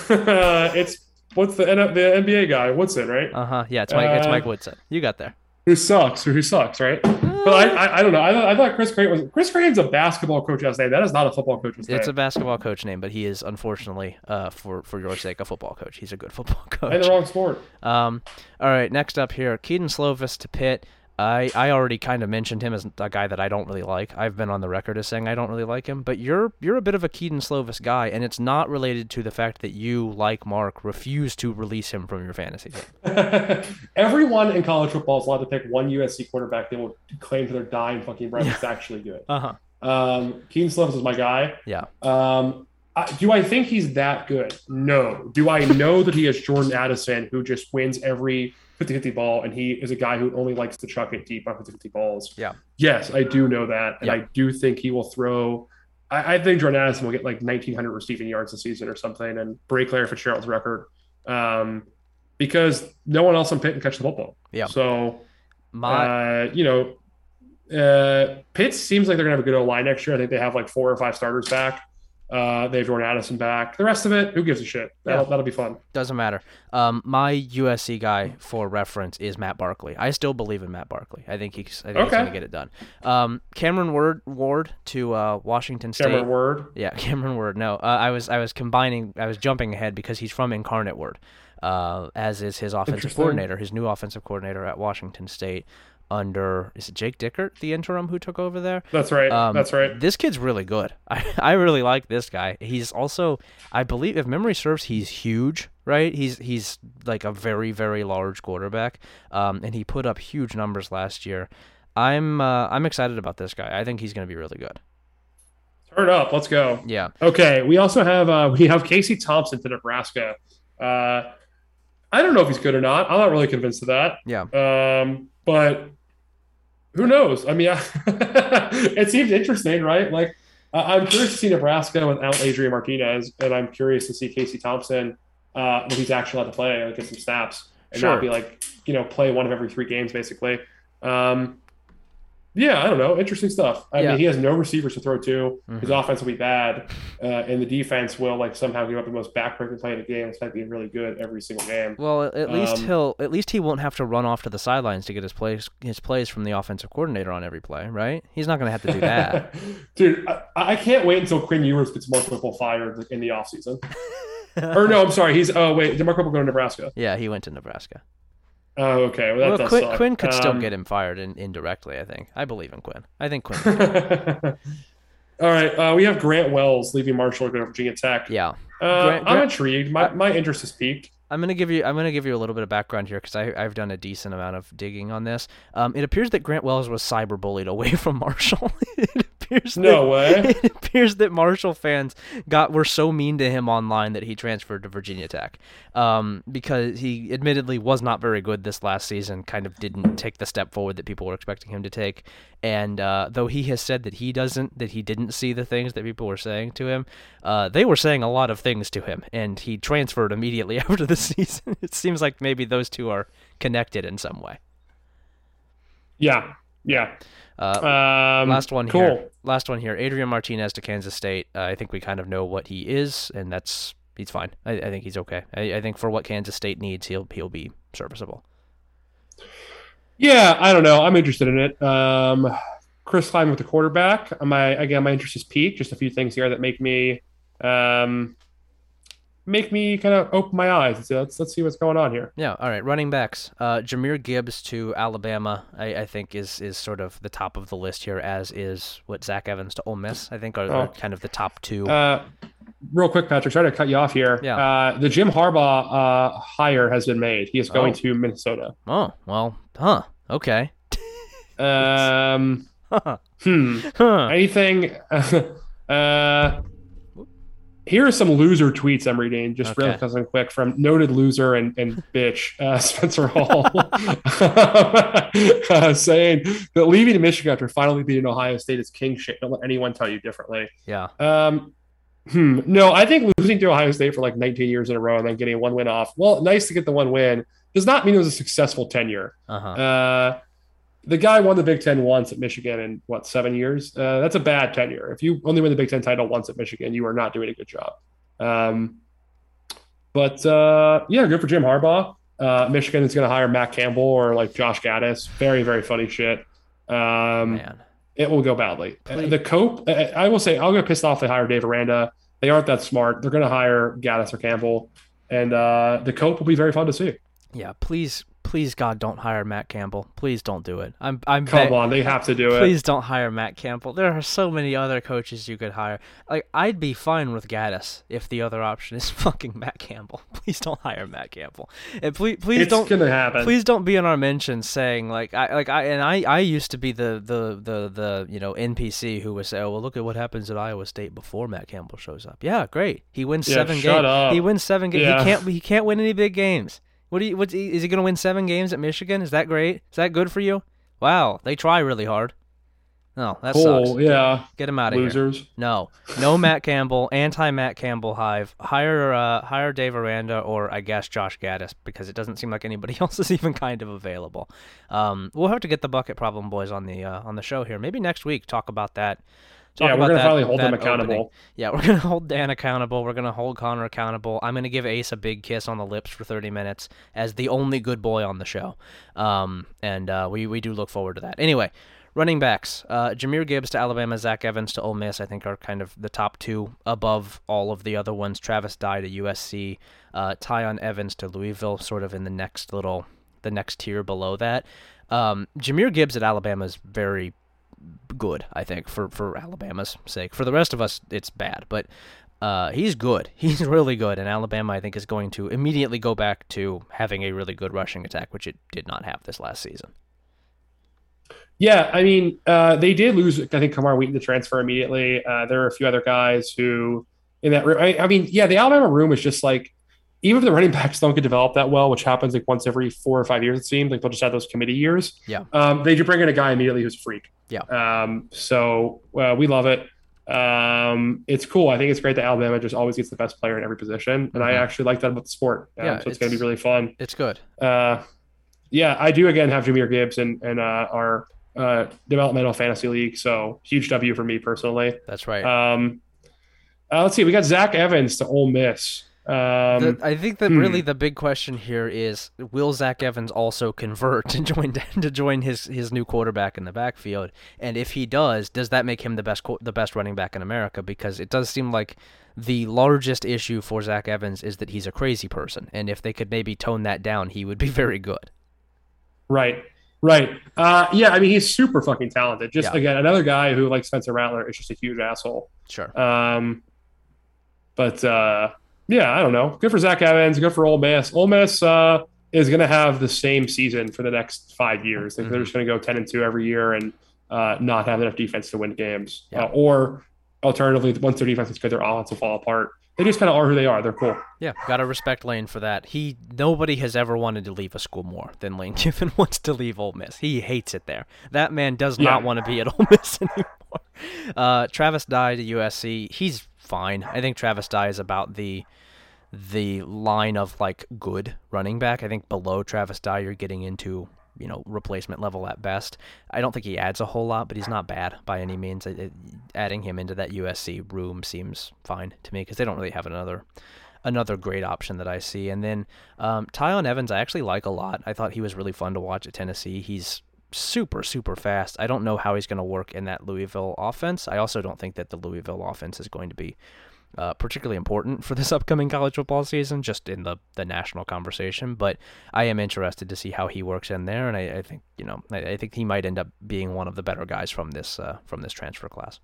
the NBA guy, Woodson, right? Yeah, it's Mike Woodson. You got there. Who sucks, right? But I don't know. I thought Chris Creighton's a basketball coach's name. That is not a football coach's name. It's a basketball coach name, but he is, unfortunately, for your sake, a football coach. He's a good football coach. And the wrong sport. All right, next up here, Keaton Slovis to Pitt. I already kind of mentioned him as a guy that I don't really like. I've been on the record as saying I don't really like him, but you're a bit of a Keaton Slovis guy, and it's not related to the fact that you, like Mark, refuse to release him from your fantasy team. Everyone in college football is allowed to pick one USC quarterback they will claim to their dying fucking breath is actually good. Keaton Slovis is my guy. Yeah. Do I think he's that good? No. Do I know that he is Jordan Addison, who just wins every 50-50 ball, and he is a guy who only likes to chuck it deep on 50-50 balls? Yeah. Yes, I do know that, and I do think he will throw. I think Jordan Addison will get like 1,900 receiving yards this season or something, and break Larry Fitzgerald's record, because no one else on Pitt can catch the football. Yeah. So, Pitt seems like they're gonna have a good O line next year. I think they have like 4 or 5 starters back. They have Jordan Addison back. The rest of it, who gives a shit? That'll be fun. Doesn't matter. My USC guy, for reference, is Matt Barkley. I still believe in Matt Barkley. I think he's going to get it done. Cameron Ward to Washington State. Cameron Ward? Yeah, Cameron Ward. No, I was jumping ahead because he's from Incarnate Word, as is his offensive coordinator, his new offensive coordinator at Washington State. Is it Jake Dickert, the interim, who took over there? That's right. This kid's really good. I really like this guy. He's also, I believe, if memory serves, he's huge, right? He's like a very, very large quarterback, and he put up huge numbers last year. I'm excited about this guy. I think he's going to be really good. Turn up. Let's go. Yeah. Okay. We also have Casey Thompson to Nebraska. I don't know if he's good or not. I'm not really convinced of that. Yeah. But who knows? I mean, it seems interesting, right? Like, I'm curious to see Nebraska without Adrian Martinez, and I'm curious to see Casey Thompson when he's actually allowed to play, like, get some snaps, and not be like, play one of every 3 games, basically. Yeah, I don't know. Interesting stuff. I mean, he has no receivers to throw to. Mm-hmm. His offense will be bad, and the defense will like somehow give up the most backbreaking play in the game. It's not being really good every single game. Well, at least he won't have to run off to the sidelines to get his plays from the offensive coordinator on every play, right? He's not going to have to do that. Dude, I can't wait until Quinn Ewers gets Mark Whipple fired in the offseason. Or no, I'm sorry. Did Mark Whipple go to Nebraska? Yeah, he went to Nebraska. Oh, okay. Well, Quinn could still get him fired indirectly, I think. I believe in Quinn. I think Quinn could. All right. We have Grant Wells leaving Marshall to go to Virginia Tech. Yeah. I'm intrigued. My interest is piqued. I'm gonna give you a little bit of background here because I've done a decent amount of digging on this. It appears that Grant Wells was cyberbullied away from Marshall. It appears that Marshall fans were so mean to him online that he transferred to Virginia Tech, because he admittedly was not very good this last season. Kind of didn't take the step forward that people were expecting him to take. And though he has said that he didn't see the things that people were saying to him, they were saying a lot of things to him, and he transferred immediately after the season. It seems like maybe those two are connected in some way. Yeah. Last one here. Adrian Martinez to Kansas State. I think we kind of know what he is, and he's fine. I think he's okay. I think for what Kansas State needs, he'll be serviceable. Yeah, I don't know. I'm interested in it. Chris Klein with the quarterback. My interest is piqued. Just a few things here that make me make me kind of open my eyes and say, let's see what's going on here. Yeah, all right, running backs. Jahmyr Gibbs to Alabama, I think, is sort of the top of the list here, as is what Zach Evans to Ole Miss, I think, are kind of the top two. Real quick, Patrick, sorry to cut you off here. Yeah. The Jim Harbaugh hire has been made. He is going to Minnesota. Oh, well, huh, okay. Anything... Here are some loser tweets I'm reading, just real quick, from noted loser and bitch Spencer Hall saying that leaving Michigan after finally beating Ohio State is king shit. Don't let anyone tell you differently. Yeah. No, I think losing to Ohio State for like 19 years in a row and then getting one win off, well, nice to get the one win, does not mean it was a successful tenure. The guy won the Big Ten once at Michigan in, 7 years? That's a bad tenure. If you only win the Big Ten title once at Michigan, you are not doing a good job. But good for Jim Harbaugh. Michigan is going to hire Matt Campbell or like Josh Gaddis. Very, very funny shit. It will go badly. The Cope, I will say, I'll get pissed off they hire Dave Aranda. They aren't that smart. They're going to hire Gaddis or Campbell. And the Cope will be very fun to see. Yeah, please, God, don't hire Matt Campbell. Please don't do it. Come on, they have to do it. Please don't hire Matt Campbell. There are so many other coaches you could hire. Like, I'd be fine with Gaddis if the other option is fucking Matt Campbell. Please don't hire Matt Campbell. And please it's don't. Gonna happen. Please don't be in our mentions saying I used to be the NPC who would say, oh well, look at what happens at Iowa State before Matt Campbell shows up. Yeah, great. He wins seven games. Shut up. He wins seven games. Yeah. He can't win any big games. Is he going to win 7 games at Michigan? Is that great? Is that good for you? Wow, they try really hard. No, that sucks. Yeah. Get him out of here. Losers. No Matt Campbell, anti-Matt Campbell hive. Hire Dave Aranda or, I guess, Josh Gaddis, because it doesn't seem like anybody else is even kind of available. We'll have to get the Bucket Problem Boys on the show here. Maybe next week, talk about that. We're going to finally hold them accountable. Opening. Yeah, we're going to hold Dan accountable. We're going to hold Connor accountable. I'm going to give Ace a big kiss on the lips for 30 minutes as the only good boy on the show. We do look forward to that. Anyway, running backs. Jahmyr Gibbs to Alabama, Zach Evans to Ole Miss, I think, are kind of the top two above all of the other ones. Travis Dye to USC, Tyon Evans to Louisville, sort of in the next tier below that. Jahmyr Gibbs at Alabama is very good, I think, for Alabama's sake. For the rest of us, it's bad, but he's good. He's really good, and Alabama, I think, is going to immediately go back to having a really good rushing attack, which it did not have this last season. Yeah, I mean, they did lose, I think, Kamar Wheaton to transfer immediately. There are a few other guys who in that room. I mean, the Alabama room is just like, even if the running backs don't get developed that well, which happens like once every 4 or 5 years, it seems like they'll just have those committee years. Yeah. They do bring in a guy immediately who's a freak. Yeah. So we love it. It's cool. I think it's great that Alabama just always gets the best player in every position, and I actually like that about the sport. So it's going to be really fun. It's good. I do again have Jahmyr Gibbs and our developmental fantasy league. So huge W for me personally. That's right. Let's see. We got Zach Evans to Ole Miss. I think that really the big question here is, will Zach Evans also convert and join his new quarterback in the backfield? And if he does that make him the best running back in America? Because it does seem like the largest issue for Zach Evans is that he's a crazy person, and if they could maybe tone that down, he would be very good. Right. I mean, he's super fucking talented. Again, another guy who, like Spencer Rattler, is just a huge asshole. Sure. Yeah, I don't know. Good for Zach Evans. Good for Ole Miss. Ole Miss is going to have the same season for the next 5 years. Like, they're just going to go 10-2 every year and not have enough defense to win games. Yeah. Or alternatively, once their defense is good, their offense will fall apart. They just kind of are who they are. They're cool. Yeah, got to respect Lane for that. Nobody has ever wanted to leave a school more than Lane Kiffin wants to leave Ole Miss. He hates it there. That man does not want to be at Ole Miss anymore. Travis Dye to USC. He's fine. I think Travis Dye is about the line of like good running back. I think below Travis Dye you're getting into, you know, replacement level at best. I don't think he adds a whole lot, but he's not bad by any means. Adding him into that USC room seems fine to me because they don't really have another great option that I see. And then Tyon Evans I actually like a lot. I thought he was really fun to watch at Tennessee. He's super, super fast. I don't know how he's going to work in that Louisville offense. I also don't think that the Louisville offense is going to be particularly important for this upcoming college football season, just in the national conversation. But I am interested to see how he works in there, and I think, you know, I think he might end up being one of the better guys from this transfer class.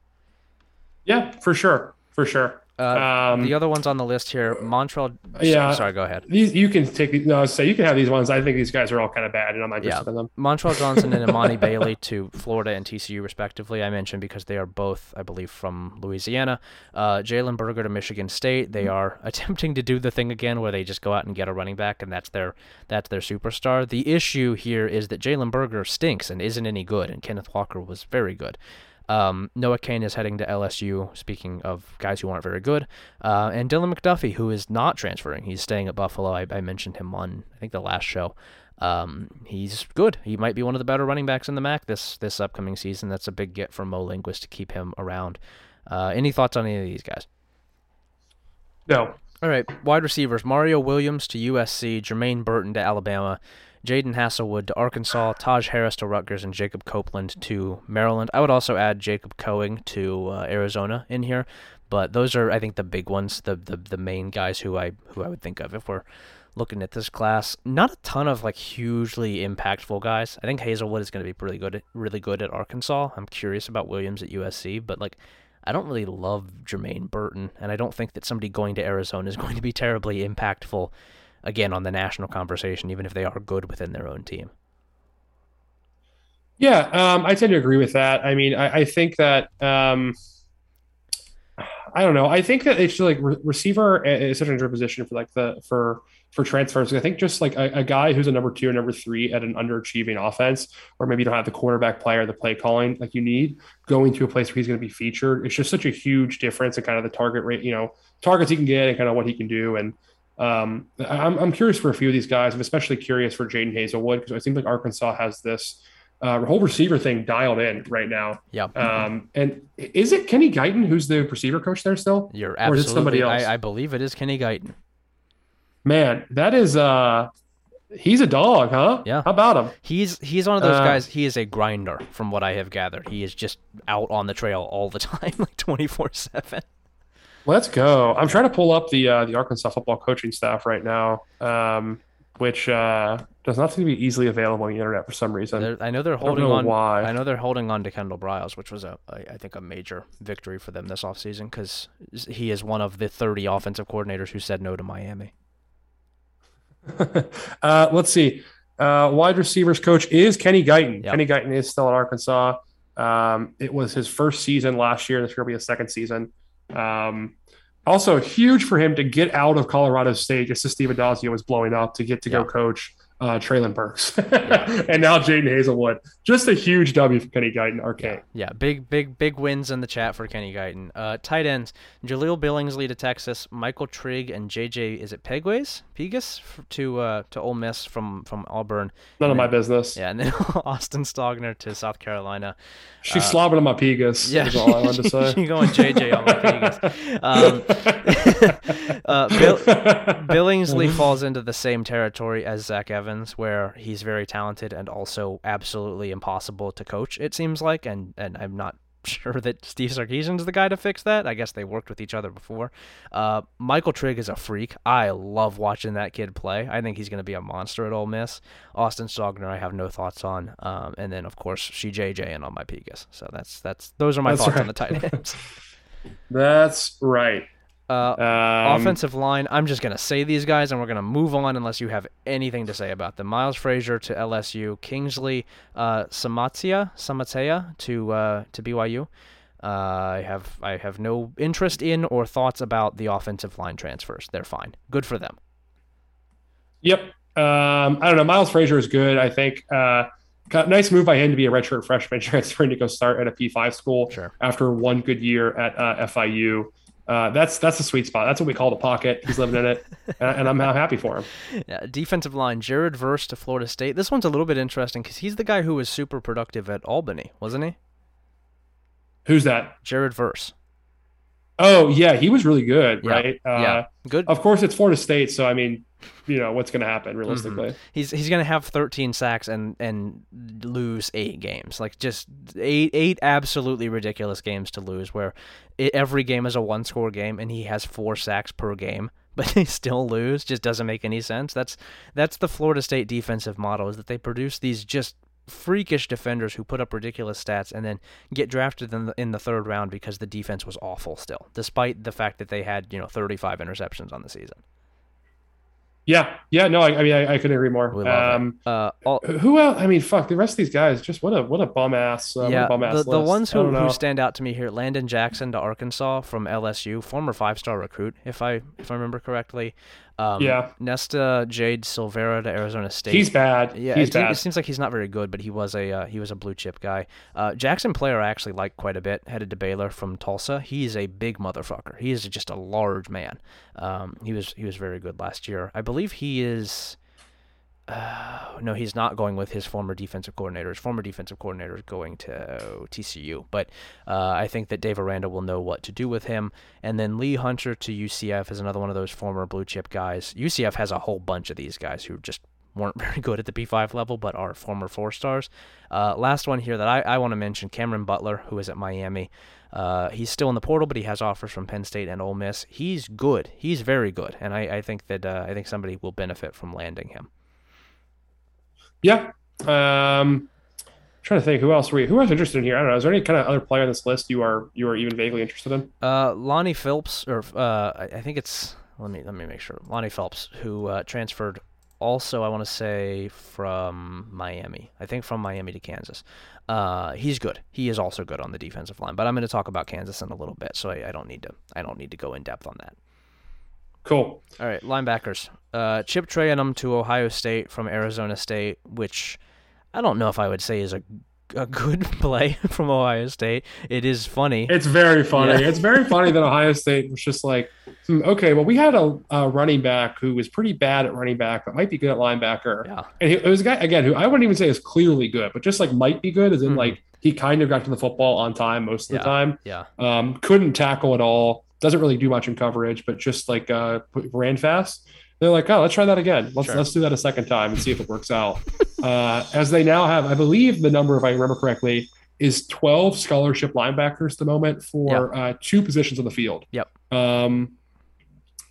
Yeah, for sure, for sure. The other ones on the list here, Montrell. Yeah, sorry, go ahead. These you can take. No, so you can have these ones. I think these guys are all kind of bad, and I'm not interested in them. Montrell Johnson and Imani Bailey to Florida and TCU respectively. I mentioned because they are both, I believe, from Louisiana. Jalen Berger to Michigan State. They are attempting to do the thing again where they just go out and get a running back, and that's their superstar. The issue here is that Jalen Berger stinks and isn't any good, and Kenneth Walker was very good. Noah Kane is heading to LSU, speaking of guys who aren't very good, and Dylan McDuffie, who is not transferring. He's staying at Buffalo. I mentioned him on, I think, the last show. He's good. He might be one of the better running backs in the MAC this upcoming season. That's a big get for Mo Linguist to keep him around. Any thoughts on any of these guys? No. All right, wide receivers, Mario Williams to USC, Jermaine Burton to Alabama, Jaden Hasselwood to Arkansas, Taj Harris to Rutgers, and Jacob Copeland to Maryland. I would also add Jacob Coeing to Arizona in here, but those are, I think, the big ones, the main guys who I would think of if we're looking at this class. Not a ton of like hugely impactful guys. I think Hazelwood is going to be really good at Arkansas. I'm curious about Williams at USC, but like, I don't really love Jermaine Burton, and I don't think that somebody going to Arizona is going to be terribly impactful again on the national conversation, even if they are good within their own team. Yeah, I tend to agree with that. I mean, I think that, I don't know. I think that it's like receiver is such an interesting position for transfers. I think just like a guy who's a number two or number three at an underachieving offense, or maybe you don't have the quarterback play or the play calling like you need, going to a place where he's going to be featured. It's just such a huge difference in kind of the target rate, you know, targets he can get and kind of what he can do. And, I'm curious for a few of these guys. I'm especially curious for Jaden Hazelwood, because it seems like Arkansas has this whole receiver thing dialed in right now. Yeah. And is it Kenny Guyton who's the receiver coach there still? You're absolutely. Or is it somebody else? I believe it is Kenny Guyton. Man, that is he's a dog, huh? Yeah. How about him? He's one of those guys. He is a grinder, from what I have gathered. He is just out on the trail all the time, like 24/7. Let's go. I'm trying to pull up the Arkansas football coaching staff right now, which does not seem to be easily available on the internet for some reason. I know they're holding on to Kendall Briles, which was I think a major victory for them this offseason, because he is one of the 30 offensive coordinators who said no to Miami. Let's see. Wide receivers coach is Kenny Guyton. Yep. Kenny Guyton is still at Arkansas. It was his first season last year. This year will be his second season. Also huge for him to get out of Colorado State just as Steve Adazio was blowing up to get to go coach Treylon Burks and now Jaden Hazelwood. Just a huge W for Kenny Guyton. RK. Yeah, big wins in the chat for Kenny Guyton. Tight ends, Jaleel Billingsley to Texas, Michael Trigg and JJ, is it Pegas to Ole Miss from Auburn. None of my business. Yeah, and then Austin Stogner to South Carolina. She's slobbing on my Pegas. Yeah, is all I wanted to say. She's going JJ on my Pegas. Billingsley falls into the same territory as Zach Evans, where he's very talented and also absolutely impossible to coach, it seems like, and I'm not sure that Steve Sarkisian's the guy to fix that. I guess they worked with each other before. Michael Trigg is a freak. I love watching that kid play. I think he's going to be a monster at Ole Miss. Austin Stogner, I have no thoughts on, and then of course she JJ and all my Pegas. So those are my thoughts on the tight ends. That's right. Offensive line, I'm just going to say these guys and we're going to move on unless you have anything to say about them. Miles Frazier to LSU, Kingsley Samatea to BYU. I have no interest in or thoughts about the offensive line transfers. They're fine. Good for them. Yep. I don't know. Miles Frazier is good, I think. Nice move by him to be a redshirt freshman transferring to go start at a P5 school after one good year at FIU. That's the sweet spot. That's what we call the pocket. He's living in it, and I'm happy for him. Yeah, defensive line, Jared Verse to Florida State. This one's a little bit interesting because he's the guy who was super productive at Albany, wasn't he? Who's that? Jared Verse. Oh, yeah, he was really good, right? Yeah, good. Of course, it's Florida State, so, I mean, you know, what's going to happen realistically. Mm-hmm. He's going to have 13 sacks and lose 8 games. Like, just eight absolutely ridiculous games to lose, where every game is a one-score game and he has 4 sacks per game, but they still lose. Just doesn't make any sense. That's the Florida State defensive model, is that they produce these just freakish defenders who put up ridiculous stats and then get drafted in the third round because the defense was awful still, despite the fact that they had, 35 interceptions on the season. Yeah, no, I couldn't agree more. Who else? I mean, fuck, the rest of these guys, just what a bum ass. Yeah, bum ass the ones who stand out to me here: Landon Jackson to Arkansas from LSU, former 5-star recruit, if I remember correctly. Nesta Jade Silvera to Arizona State. He's bad. Yeah, it seems like he's not very good, but he was a blue chip guy. Jackson Player I actually like quite a bit. Headed to Baylor from Tulsa. He's a big motherfucker. He is just a large man. He was very good last year. I believe he is. No, he's not going with his former defensive coordinator. His former defensive coordinator is going to TCU. But I think that Dave Aranda will know what to do with him. And then Lee Hunter to UCF is another one of those former blue chip guys. UCF has a whole bunch of these guys who just weren't very good at the P5 level, but are former 4-stars. Last one here that I want to mention, Cameron Butler, who is at Miami. He's still in the portal, but he has offers from Penn State and Ole Miss. He's good. He's very good. And I think somebody will benefit from landing him. Yeah. Trying to think, who else interested in here? I don't know. Is there any kind of other player on this list you are even vaguely interested in? Lonnie Phelps, or I think it's, let me make sure. Lonnie Phelps, who transferred also, I want to say, from Miami. I think from Miami to Kansas. He's good. He is also good on the defensive line, but I'm going to talk about Kansas in a little bit, so I don't need to go in depth on that. Cool. All right, linebackers. Chip Traynum to Ohio State from Arizona State, which I don't know if I would say is a good play from Ohio State. It is funny. It's very funny. Yeah. It's very funny that Ohio State was just like, okay, well, we had a running back who was pretty bad at running back, but might be good at linebacker. Yeah. And it was a guy, again, who I wouldn't even say is clearly good, but just like might be good, as in like he kind of got to the football on time most of the time. Yeah. Couldn't tackle at all. Doesn't really do much in coverage, but just like ran fast. They're like, oh, let's try that again. Let's do that a second time and see if it works out. As they now have, I believe the number, if I remember correctly, is 12 scholarship linebackers at the moment for 2 positions on the field. Yep. And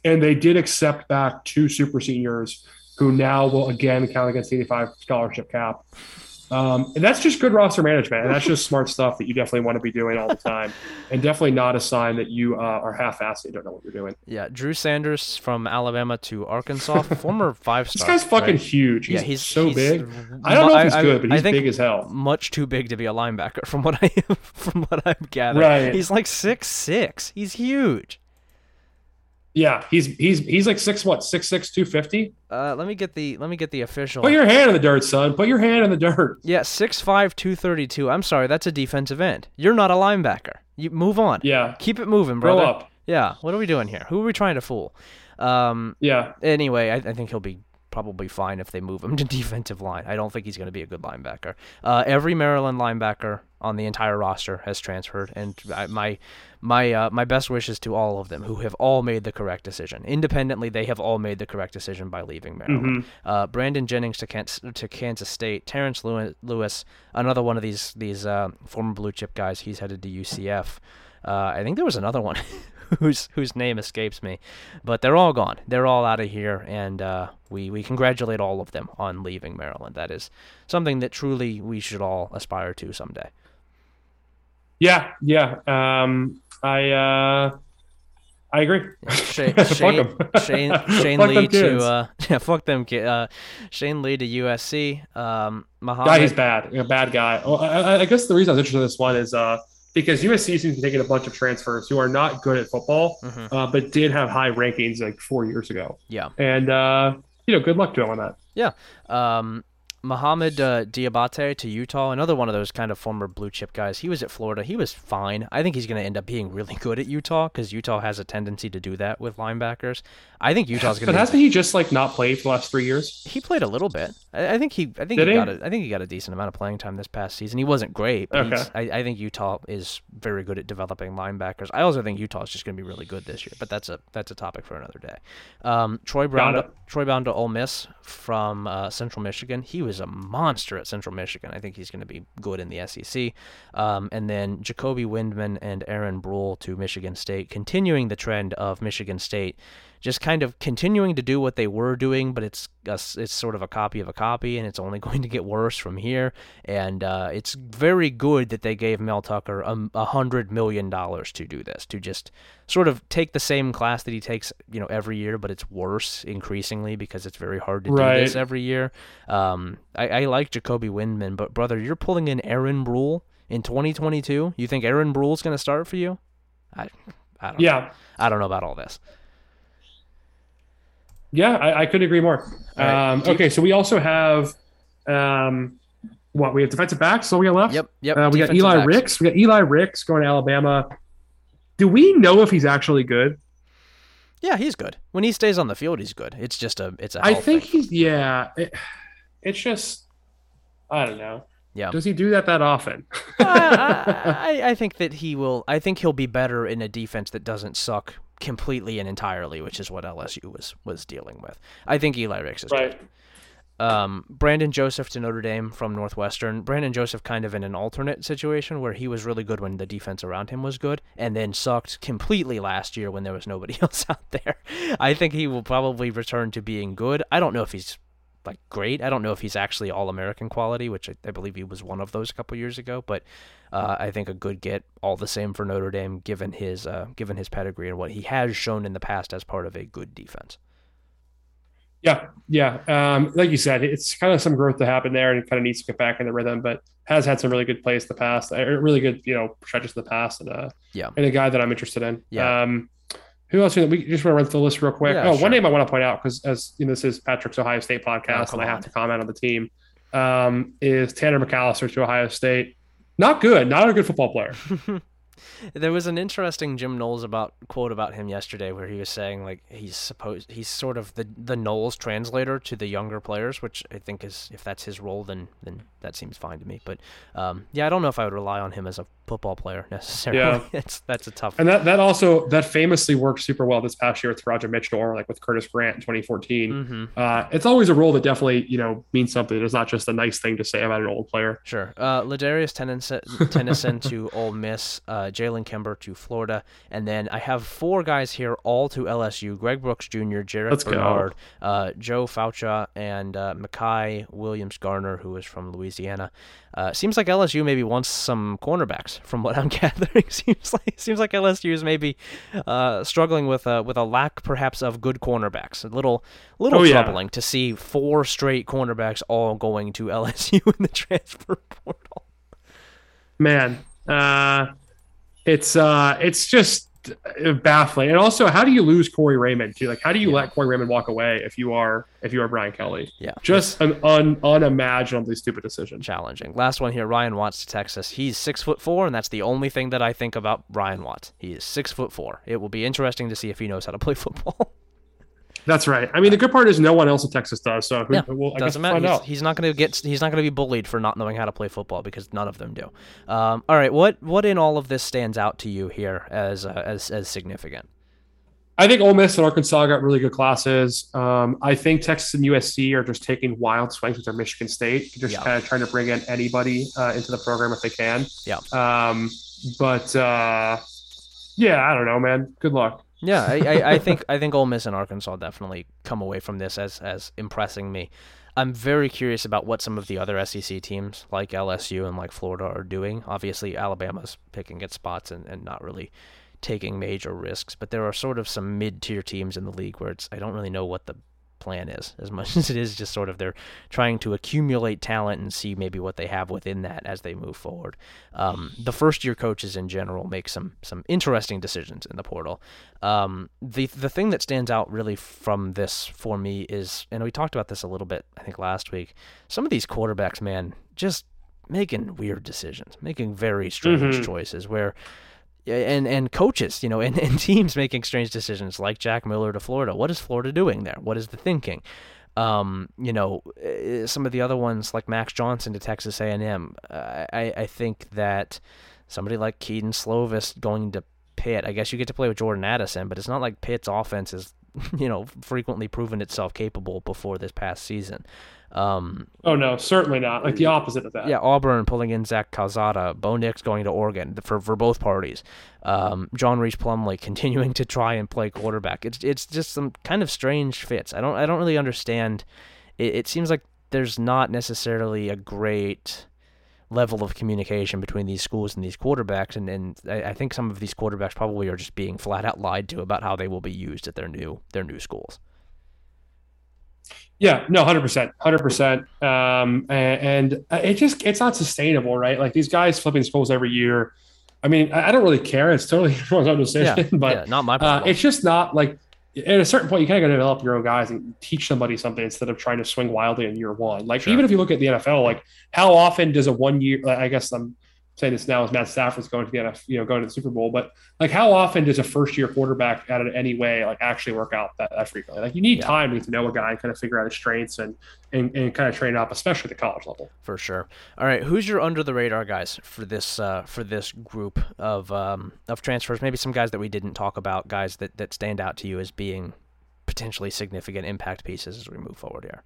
they did accept back 2 super seniors who now will again count against the 85 scholarship cap. And that's just good roster management, and that's just smart stuff that you definitely want to be doing all the time, and definitely not a sign that you are half-assed and don't know what you're doing. Yeah, Drew Sanders from Alabama to Arkansas, former 5-star. This guy's fucking huge. He's, yeah, he's big. I don't know if he's good, but he's big as hell. Much too big to be a linebacker, from what I'm gathering. Right. He's like 6'6". He's huge. Yeah, he's like 6'6", 250. Let me get the official. Put your hand in the dirt, son. Put your hand in the dirt. Yeah, 6'5", 232. I'm sorry, that's a defensive end. You're not a linebacker. You move on. Yeah, keep it moving, brother. Grow up. Yeah, what are we doing here? Who are we trying to fool? Yeah. Anyway, I think he'll be probably fine if they move him to defensive line. I don't think he's going to be a good linebacker. Every Maryland linebacker on the entire roster has transferred, and my best wishes to all of them, who have all made the correct decision. Independently, they have all made the correct decision by leaving Maryland. Mm-hmm. Brandon Jennings to Kansas State. Terrence Lewis, another one of these former blue chip guys. He's headed to UCF. I think there was another one whose name escapes me, but they're all gone. They're all out of here, and we congratulate all of them on leaving Maryland. That is something that truly we should all aspire to someday. Yeah. I agree. Shane Lee to USC. Muhammad. He's bad. A bad guy. Well, I guess the reason I was interested in this one is because USC seems to be taking a bunch of transfers who are not good at football, but did have high rankings like 4 years ago. Yeah. And good luck to him on that. Yeah. Muhammad Diabate to Utah, another one of those kind of former blue chip guys. He was at Florida. He was fine. I think he's going to end up being really good at Utah because Utah has a tendency to do that with linebackers. I think Utah's going to. But hasn't he just like not played for the last 3 years? He played a little bit. I think he got a decent amount of playing time this past season. He wasn't great, but I think Utah is very good at developing linebackers. I also think Utah's just going to be really good this year, but that's a topic for another day. Troy Brown to Ole Miss from Central Michigan. He was a monster at Central Michigan. I think he's going to be good in the SEC. And then Jacoby Windman and Aaron Brule to Michigan State, continuing the trend of Michigan State just kind of continuing to do what they were doing, but it's sort of a copy of a copy, and it's only going to get worse from here. And it's very good that they gave Mel Tucker $100 million to do this, to just sort of take the same class that he takes, every year, but it's worse increasingly because it's very hard to do this every year. I like Jacoby Windman, but brother, you're pulling in Aaron Brule in 2022. You think Aaron Brule's going to start for you? I don't know. I don't know about all this. Yeah, I could agree more. Right. Okay, so we also have we have defensive backs. So we got left. Yep. We got Eli backs. Ricks. We got Eli Ricks going to Alabama. Do we know if he's actually good? Yeah, he's good. When he stays on the field, he's good. It's just I think he's. Yeah, it's just I don't know. Yeah. Does he do that often? I think that he will. I think he'll be better in a defense that doesn't suck completely and entirely, which is what LSU was dealing with. I think Eli Ricks is right. Good. Brandon Joseph to Notre Dame from Northwestern. Brandon Joseph kind of in an alternate situation where he was really good when the defense around him was good and then sucked completely last year when there was nobody else out there. I think he will probably return to being good. I don't know if he's like great. I don't know if he's actually All-American quality, which I believe he was one of those a couple years ago, but I think a good get all the same for Notre Dame given his pedigree and what he has shown in the past as part of a good defense. Yeah. Like you said, it's kind of some growth to happen there and it kind of needs to get back in the rhythm, but has had some really good plays in the past, really good, stretches in the past and a guy that I'm interested in. Yeah. Who else? We just want to run through the list real quick. Yeah, one name I want to point out because this is Patrick's Ohio State podcast, and I have to comment on the team. Is Tanner McAllister to Ohio State? Not good. Not a good football player. There was an interesting Jim Knowles quote about him yesterday, where he was saying like he's sort of the Knowles translator to the younger players, which I think is if that's his role, then that seems fine to me. But I don't know if I would rely on him as a football player necessarily. Yeah. That's a tough. And that famously worked super well this past year with Roger Mitchell or like with Curtis Grant in 2014. Mm-hmm. It's always a role that definitely means something. It's not just a nice thing to say about an old player. Sure. Ladarius Tennyson to Ole Miss. Jalen Kimber to Florida, and then I have four guys here, all to LSU: Greg Brooks Jr., Jared Bernard, Joe Faucha, and Makai Williams-Garner, who is from Louisiana. Seems like LSU maybe wants some cornerbacks, from what I'm gathering. Seems like LSU is maybe struggling with a lack, perhaps, of good cornerbacks. A little troubling to see four straight cornerbacks all going to LSU in the transfer portal. Man. It's just baffling. And also, how do you lose Corey Raymond too? Like, how do you let Corey Raymond walk away if you are Brian Kelly? Yeah. Just an unimaginably stupid decision. Challenging. Last one here, Ryan Watts to Texas. He's 6'4", and that's the only thing that I think about Ryan Watts. He is 6'4". It will be interesting to see if he knows how to play football. That's right. I mean, the good part is no one else in Texas does. So doesn't matter. He's not going to get. He's not going to be bullied for not knowing how to play football because none of them do. All right. What in all of this stands out to you here as significant? I think Ole Miss and Arkansas got really good classes. I think Texas and USC are just taking wild swings with their Michigan State, just kind of trying to bring in anybody into the program if they can. Yeah. I don't know, man. Good luck. Yeah, I think Ole Miss and Arkansas definitely come away from this as impressing me. I'm very curious about what some of the other SEC teams like LSU and like Florida are doing. Obviously, Alabama's picking its spots and not really taking major risks, but there are sort of some mid-tier teams in the league where I don't really know what the plan is, as much as it is just sort of they're trying to accumulate talent and see maybe what they have within that as they move forward. The first-year coaches in general make some interesting decisions in the portal. The thing that stands out really from this for me is, and we talked about this a little bit, I think, last week, some of these quarterbacks, man, just making weird decisions, making very strange choices where – And coaches, you know, and teams making strange decisions like Jack Miller to Florida. What is Florida doing there? What is the thinking? You know, some of the other ones like Max Johnson to Texas A&M. I think that somebody like Keaton Slovis going to Pitt, I guess you get to play with Jordan Addison, but it's not like Pitt's offense is, you know, frequently proven itself capable before this past season. Oh no, certainly not. Like the opposite of that. Yeah, Auburn pulling in Zach Calzada, Bo Nix going to Oregon for both parties. John Reese Plumley continuing to try and play quarterback. It's just some kind of strange fits. I don't really understand. It seems like there's not necessarily a great level of communication between these schools and these quarterbacks, and I think some of these quarterbacks probably are just being flat out lied to about how they will be used at their new schools. Yeah, no, 100%. And it's not sustainable, right? Like these guys flipping schools every year. I mean, I don't really care. It's totally everyone's own decision, but not my problem. It's just not like at a certain point you kind of got to develop your own guys and teach somebody something instead of trying to swing wildly in year one. Like Even if you look at the NFL, like how often does a 1 year? I guess I'm saying this now as Matt Stafford's going to the NFL, you know, going to the Super Bowl, but like how often does a first year quarterback out of any way like actually work out that frequently? Like you need time to get to know a guy and kind of figure out his strengths and kind of train up, especially at the college level. For sure. All right, who's your under the radar guys for this group of transfers? Maybe some guys that we didn't talk about, guys that stand out to you as being potentially significant impact pieces as we move forward here.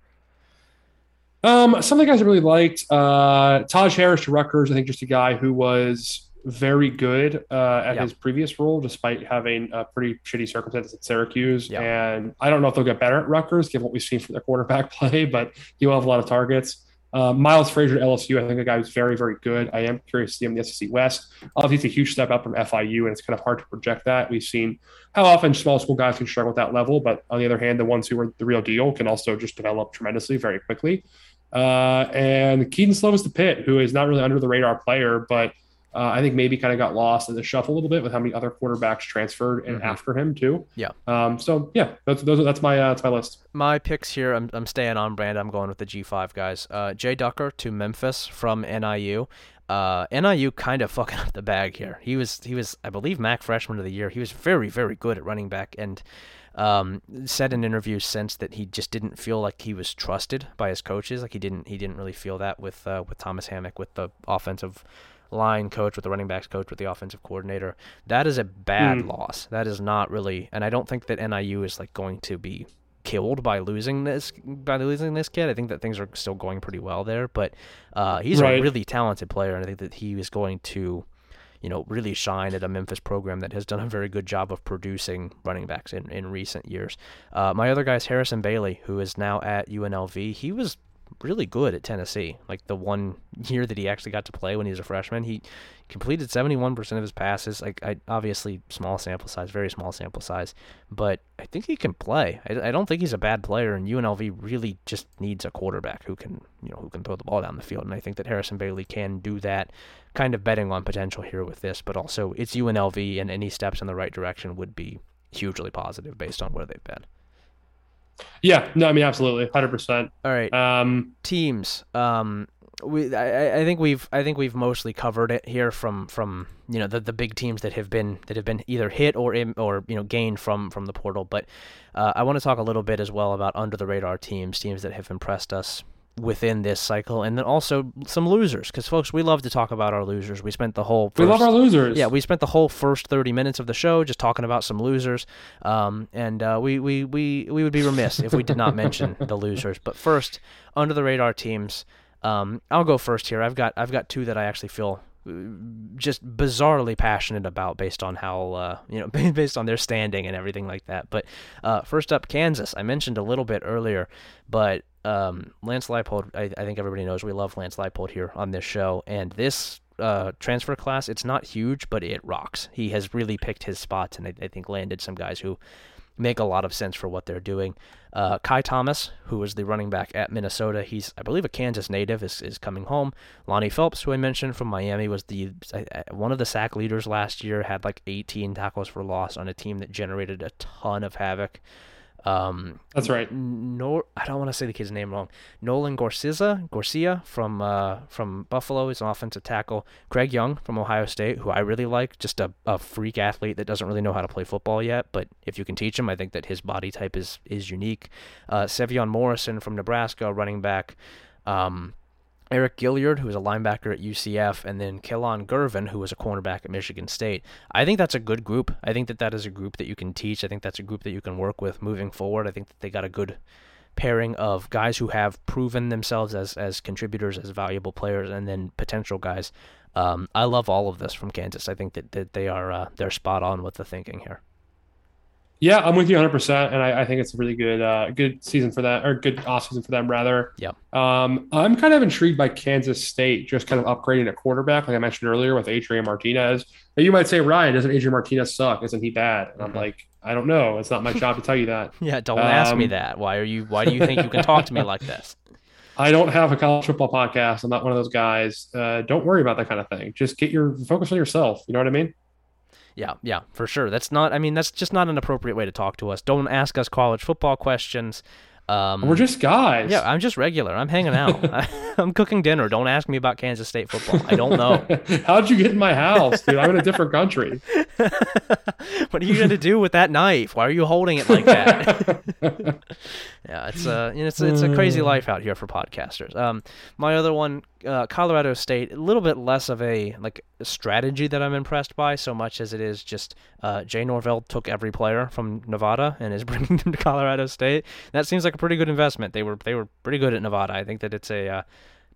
Some of the guys I really liked, Taj Harris to Rutgers, I think just a guy who was very good at his previous role, despite having a pretty shitty circumstances at Syracuse. Yep. And I don't know if they'll get better at Rutgers, given what we've seen from their quarterback play, but he will have a lot of targets. Miles Frazier to LSU, I think a guy who's very, very good. I am curious to see him in the SEC West. Obviously, it's a huge step up from FIU, and it's kind of hard to project that. We've seen how often small school guys can struggle at that level, but on the other hand, the ones who are the real deal can also just develop tremendously very quickly. And Keaton Slovis to Pitt, who is not really under the radar player, but I think maybe kind of got lost in the shuffle a little bit with how many other quarterbacks transferred and after him too. Yeah. So yeah, that's my list. My picks here. I'm staying on brand. I'm going with the G5 guys. Jay Ducker to Memphis from NIU. NIU kind of fucking up the bag here. He was I believe MAC freshman of the year. He was very, very good at running back and said in interviews since that he just didn't feel like he was trusted by his coaches. Like he didn't really feel that with Thomas Hammack, with the offensive line coach, with the running backs coach, with the offensive coordinator. That is a bad loss. That is not really, and I don't think that NIU is like going to be killed by losing this kid. I think that things are still going pretty well there, but he's a really talented player, and I think that he is going to, you know, really shine at a Memphis program that has done a very good job of producing running backs in recent years. My other guy is Harrison Bailey, who is now at UNLV. He was really good at Tennessee. Like the 1 year that he actually got to play when he was a freshman, he completed 71% of his passes. Like, obviously small sample size, very small sample size, but I think he can play. I don't think he's a bad player, and UNLV really just needs a quarterback who can throw the ball down the field. And I think that Harrison Bailey can do that. Kind of betting on potential here with this, but also it's UNLV, and any steps in the right direction would be hugely positive based on where they've been. Yeah, no, I mean, absolutely, 100%. All right, teams. I think we've mostly covered it here from you know the big teams that have been either hit or you know gained from the portal. But I want to talk a little bit as well about under the radar teams that have impressed us within this cycle, and then also some losers, because folks, we love to talk about our losers. We spent the whole first 30 minutes of the show just talking about some losers, and we would be remiss if we did not mention the losers. But first, under the radar teams. I'll go first here. I've got two that I actually feel just bizarrely passionate about based on how based on their standing and everything like that. But first up, Kansas. I mentioned a little bit earlier, but Lance Leipold, I think everybody knows we love Lance Leipold here on this show, and this transfer class, it's not huge, but it rocks. He has really picked his spots, and I think landed some guys who make a lot of sense for what they're doing. Kai Thomas, who is the running back at Minnesota, he's, I believe, a Kansas native, is coming home. Lonnie Phelps, who I mentioned from Miami, was the one of the sack leaders last year, had like 18 tackles for loss on a team that generated a ton of havoc. That's right. I don't want to say the kid's name wrong. Nolan Gorcia from Buffalo is an offensive tackle. Craig Young from Ohio State, who I really like, just a freak athlete that doesn't really know how to play football yet, but if you can teach him, I think that his body type is unique. Sevion Morrison from Nebraska, running back. Eric Gilliard, who is a linebacker at UCF, and then Keelan Gervin, who was a cornerback at Michigan State. I think that's a good group. I think that is a group that you can teach. I think that's a group that you can work with moving forward. I think that they got a good pairing of guys who have proven themselves as contributors, as valuable players, and then potential guys. I love all of this from Kansas. I think that they are they're spot on with the thinking here. Yeah, I'm with you 100%, and I think it's a really good season for that, or good offseason for them, rather. Yeah. I'm kind of intrigued by Kansas State just kind of upgrading a quarterback, like I mentioned earlier, with Adrian Martinez. Now, you might say, Ryan, doesn't Adrian Martinez suck? Isn't he bad? And I'm like, I don't know. It's not my job to tell you that. Yeah, don't ask me that. Why do you think you can talk to me like this? I don't have a college football podcast. I'm not one of those guys. Don't worry about that kind of thing. Just get your focus on yourself. You know what I mean? Yeah, for sure. That's just not an appropriate way to talk to us. Don't ask us college football questions. We're just guys. Yeah, I'm just regular. I'm hanging out. I'm cooking dinner. Don't ask me about Kansas State football. I don't know. How'd you get in my house, dude? I'm in a different country. What are you going to do with that knife? Why are you holding it like that? Yeah, it's a crazy life out here for podcasters. My other one, Colorado State, a little bit less of a strategy that I'm impressed by so much as it is just Jay Norvell took every player from Nevada and is bringing them to Colorado State. That seems like a pretty good investment. They were pretty good at Nevada. I think that it's a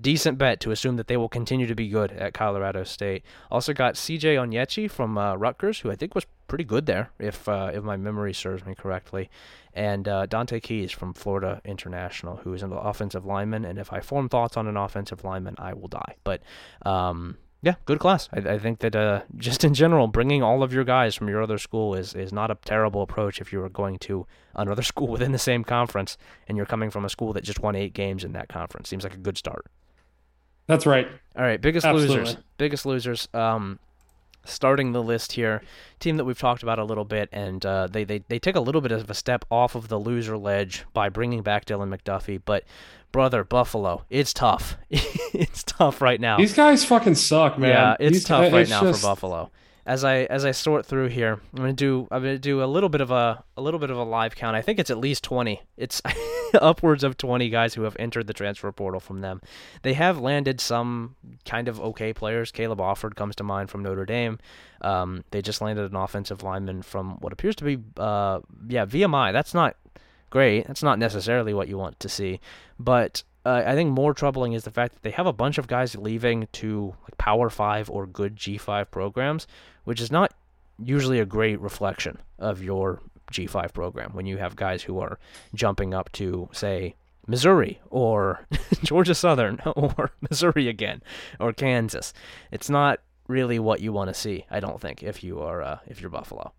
decent bet to assume that they will continue to be good at Colorado State. Also got CJ Onyechi from Rutgers, who I think was pretty good there, if my memory serves me correctly, and Dante Keys from Florida International, who is an offensive lineman. And if I form thoughts on an offensive lineman, I will die. But yeah, good class. I think that just in general, bringing all of your guys from your other school is not a terrible approach if you are going to another school within the same conference and you're coming from a school that just won 8 games in that conference. Seems like a good start. That's right. All right, biggest losers. Starting the list here, team that we've talked about a little bit, and they take a little bit of a step off of the loser ledge by bringing back Dylan McDuffie, but brother, Buffalo, it's tough. It's tough right now. These guys fucking suck, man. Yeah, it's tough right now for Buffalo. As I sort through here, I'm gonna do a little bit of a live count. I think it's at least 20. It's upwards of 20 guys who have entered the transfer portal from them. They have landed some kind of okay players. Caleb Offord comes to mind from Notre Dame. They just landed an offensive lineman from what appears to be VMI. That's not great. That's not necessarily what you want to see, but. I think more troubling is the fact that they have a bunch of guys leaving to like Power 5 or good G5 programs, which is not usually a great reflection of your G5 program when you have guys who are jumping up to, say, Missouri or Georgia Southern or Missouri again or Kansas. It's not really what you want to see, I don't think, if you're Buffalo.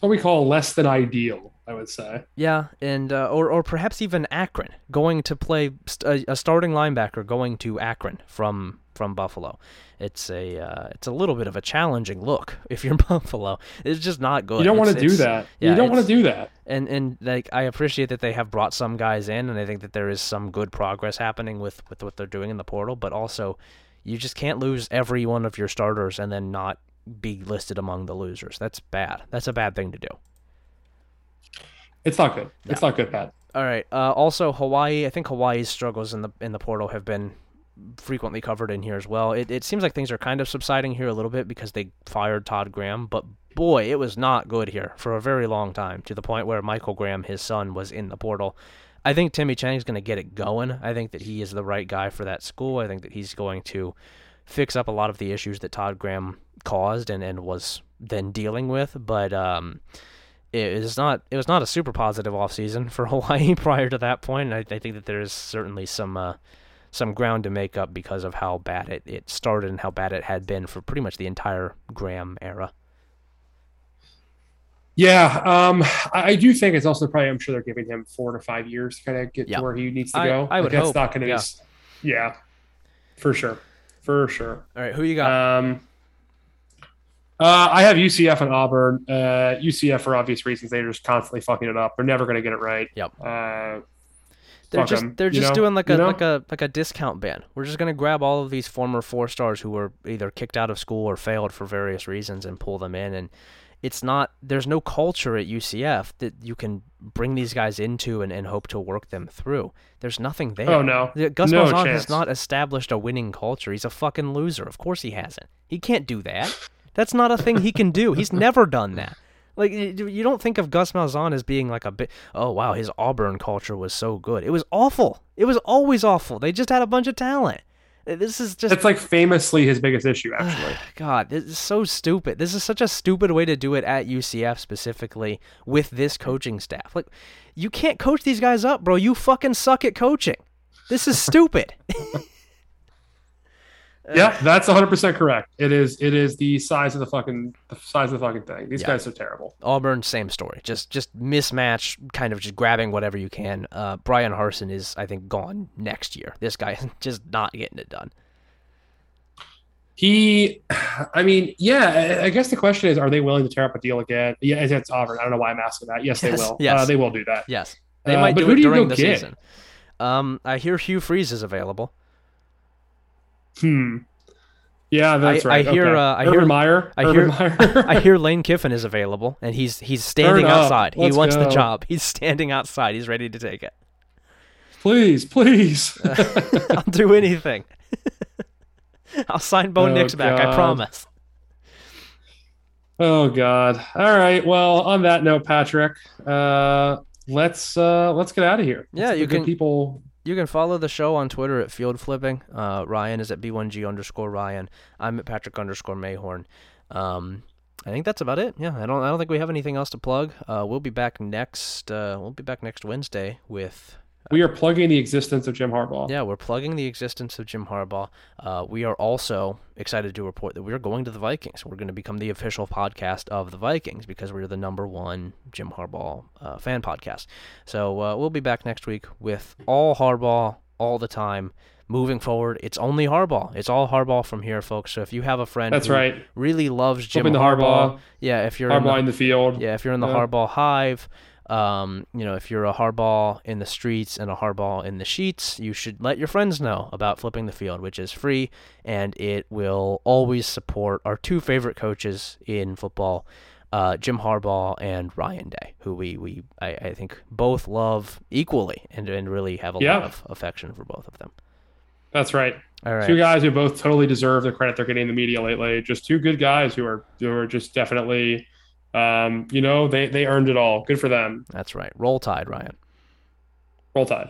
What we call less than ideal, I would say. Yeah, and or perhaps even Akron going to play a starting linebacker going to Akron from Buffalo. It's a little bit of a challenging look if you're Buffalo. It's just not good. You don't want to do that. Yeah, you don't want to do that. And like I appreciate that they have brought some guys in, and I think that there is some good progress happening with what they're doing in the portal. But also, you just can't lose every one of your starters and then not be listed among the losers. That's bad. That's a bad thing to do. It's not good. No. It's not good, Pat. All right. Also, Hawaii. I think Hawaii's struggles in the portal have been frequently covered in here as well. It seems like things are kind of subsiding here a little bit because they fired Todd Graham, but boy, it was not good here for a very long time, to the point where Michael Graham, his son, was in the portal. I think Timmy Chang's going to get it going. I think that he is the right guy for that school. I think that he's going to fix up a lot of the issues that Todd Graham caused and was then dealing with, but it was not a super positive offseason for Hawaii prior to that point, and I think that there is certainly some ground to make up because of how bad it started and how bad it had been for pretty much the entire Graham era. Yeah, I do think it's also probably, I'm sure they're giving him 4 to 5 years to kind of get to where he needs to go. I would hope. That's not going to be – yeah, for sure. For sure. All right, who you got? I have UCF and Auburn. UCF, for obvious reasons, they're just constantly fucking it up. They're never going to get it right. Yep. They're just doing like a discount ban. We're just going to grab all of these former 4 stars who were either kicked out of school or failed for various reasons and pull them in. And it's not, there's no culture at UCF that you can bring these guys into and hope to work them through. There's nothing there. Oh, no. Gus Malzahn has not established a winning culture. He's a fucking loser. Of course he hasn't. He can't do that. That's not a thing he can do. He's never done that. Like, you don't think of Gus Malzahn as being like a bit, oh, wow, his Auburn culture was so good. It was awful. It was always awful. They just had a bunch of talent. This is just... That's like famously his biggest issue, actually. God, this is so stupid. This is such a stupid way to do it at UCF specifically with this coaching staff. Like, you can't coach these guys up, bro. You fucking suck at coaching. This is stupid. Yeah, that's 100% correct. It is the size of the fucking thing. These guys are terrible. Auburn, same story. Just mismatch, kind of just grabbing whatever you can. Brian Harsin is, I think, gone next year. This guy is just not getting it done. I guess the question is, are they willing to tear up a deal again? Yeah, it's Auburn. I don't know why I'm asking that. Yes, they will. Yes. They will do that. Yes. They might do it during the season. I hear Hugh Freeze is available. Yeah, that's right. I hear Urban Meyer. I hear Lane Kiffin is available, and he's standing outside. He wants the job. He's standing outside. He's ready to take it. Please. I'll do anything. I'll sign Bo Nix back. I promise. Oh God! All right. Well, on that note, Patrick, let's get out of here. Yeah, you can people. You can follow the show on Twitter at Field Flipping. Ryan is at B1G_Ryan. I'm at Patrick_Mayhorn. I think that's about it. Yeah, I don't think we have anything else to plug. We'll be back next. We'll be back next Wednesday with. We are plugging the existence of Jim Harbaugh. Yeah, we're plugging the existence of Jim Harbaugh. We are also excited to report that we are going to the Vikings. We're going to become the official podcast of the Vikings because we're the #1 Jim Harbaugh fan podcast. So we'll be back next week with all Harbaugh all the time. Moving forward, it's only Harbaugh. It's all Harbaugh from here, folks. So if you have a friend who really loves Jim Harbaugh, yeah, if you're Harbaugh in the field, yeah, if you're in the Harbaugh hive. If you're a Harbaugh in the streets and a Harbaugh in the sheets, you should let your friends know about Flipping the Field, which is free, and it will always support our two favorite coaches in football, Jim Harbaugh and Ryan Day, who I think both love equally and really have a lot of affection for both of them. That's right. All right. Two guys who both totally deserve the credit they're getting in the media lately. Just two good guys who are just definitely... they earned it all. Good for them. That's right. Roll Tide, Ryan. Roll Tide.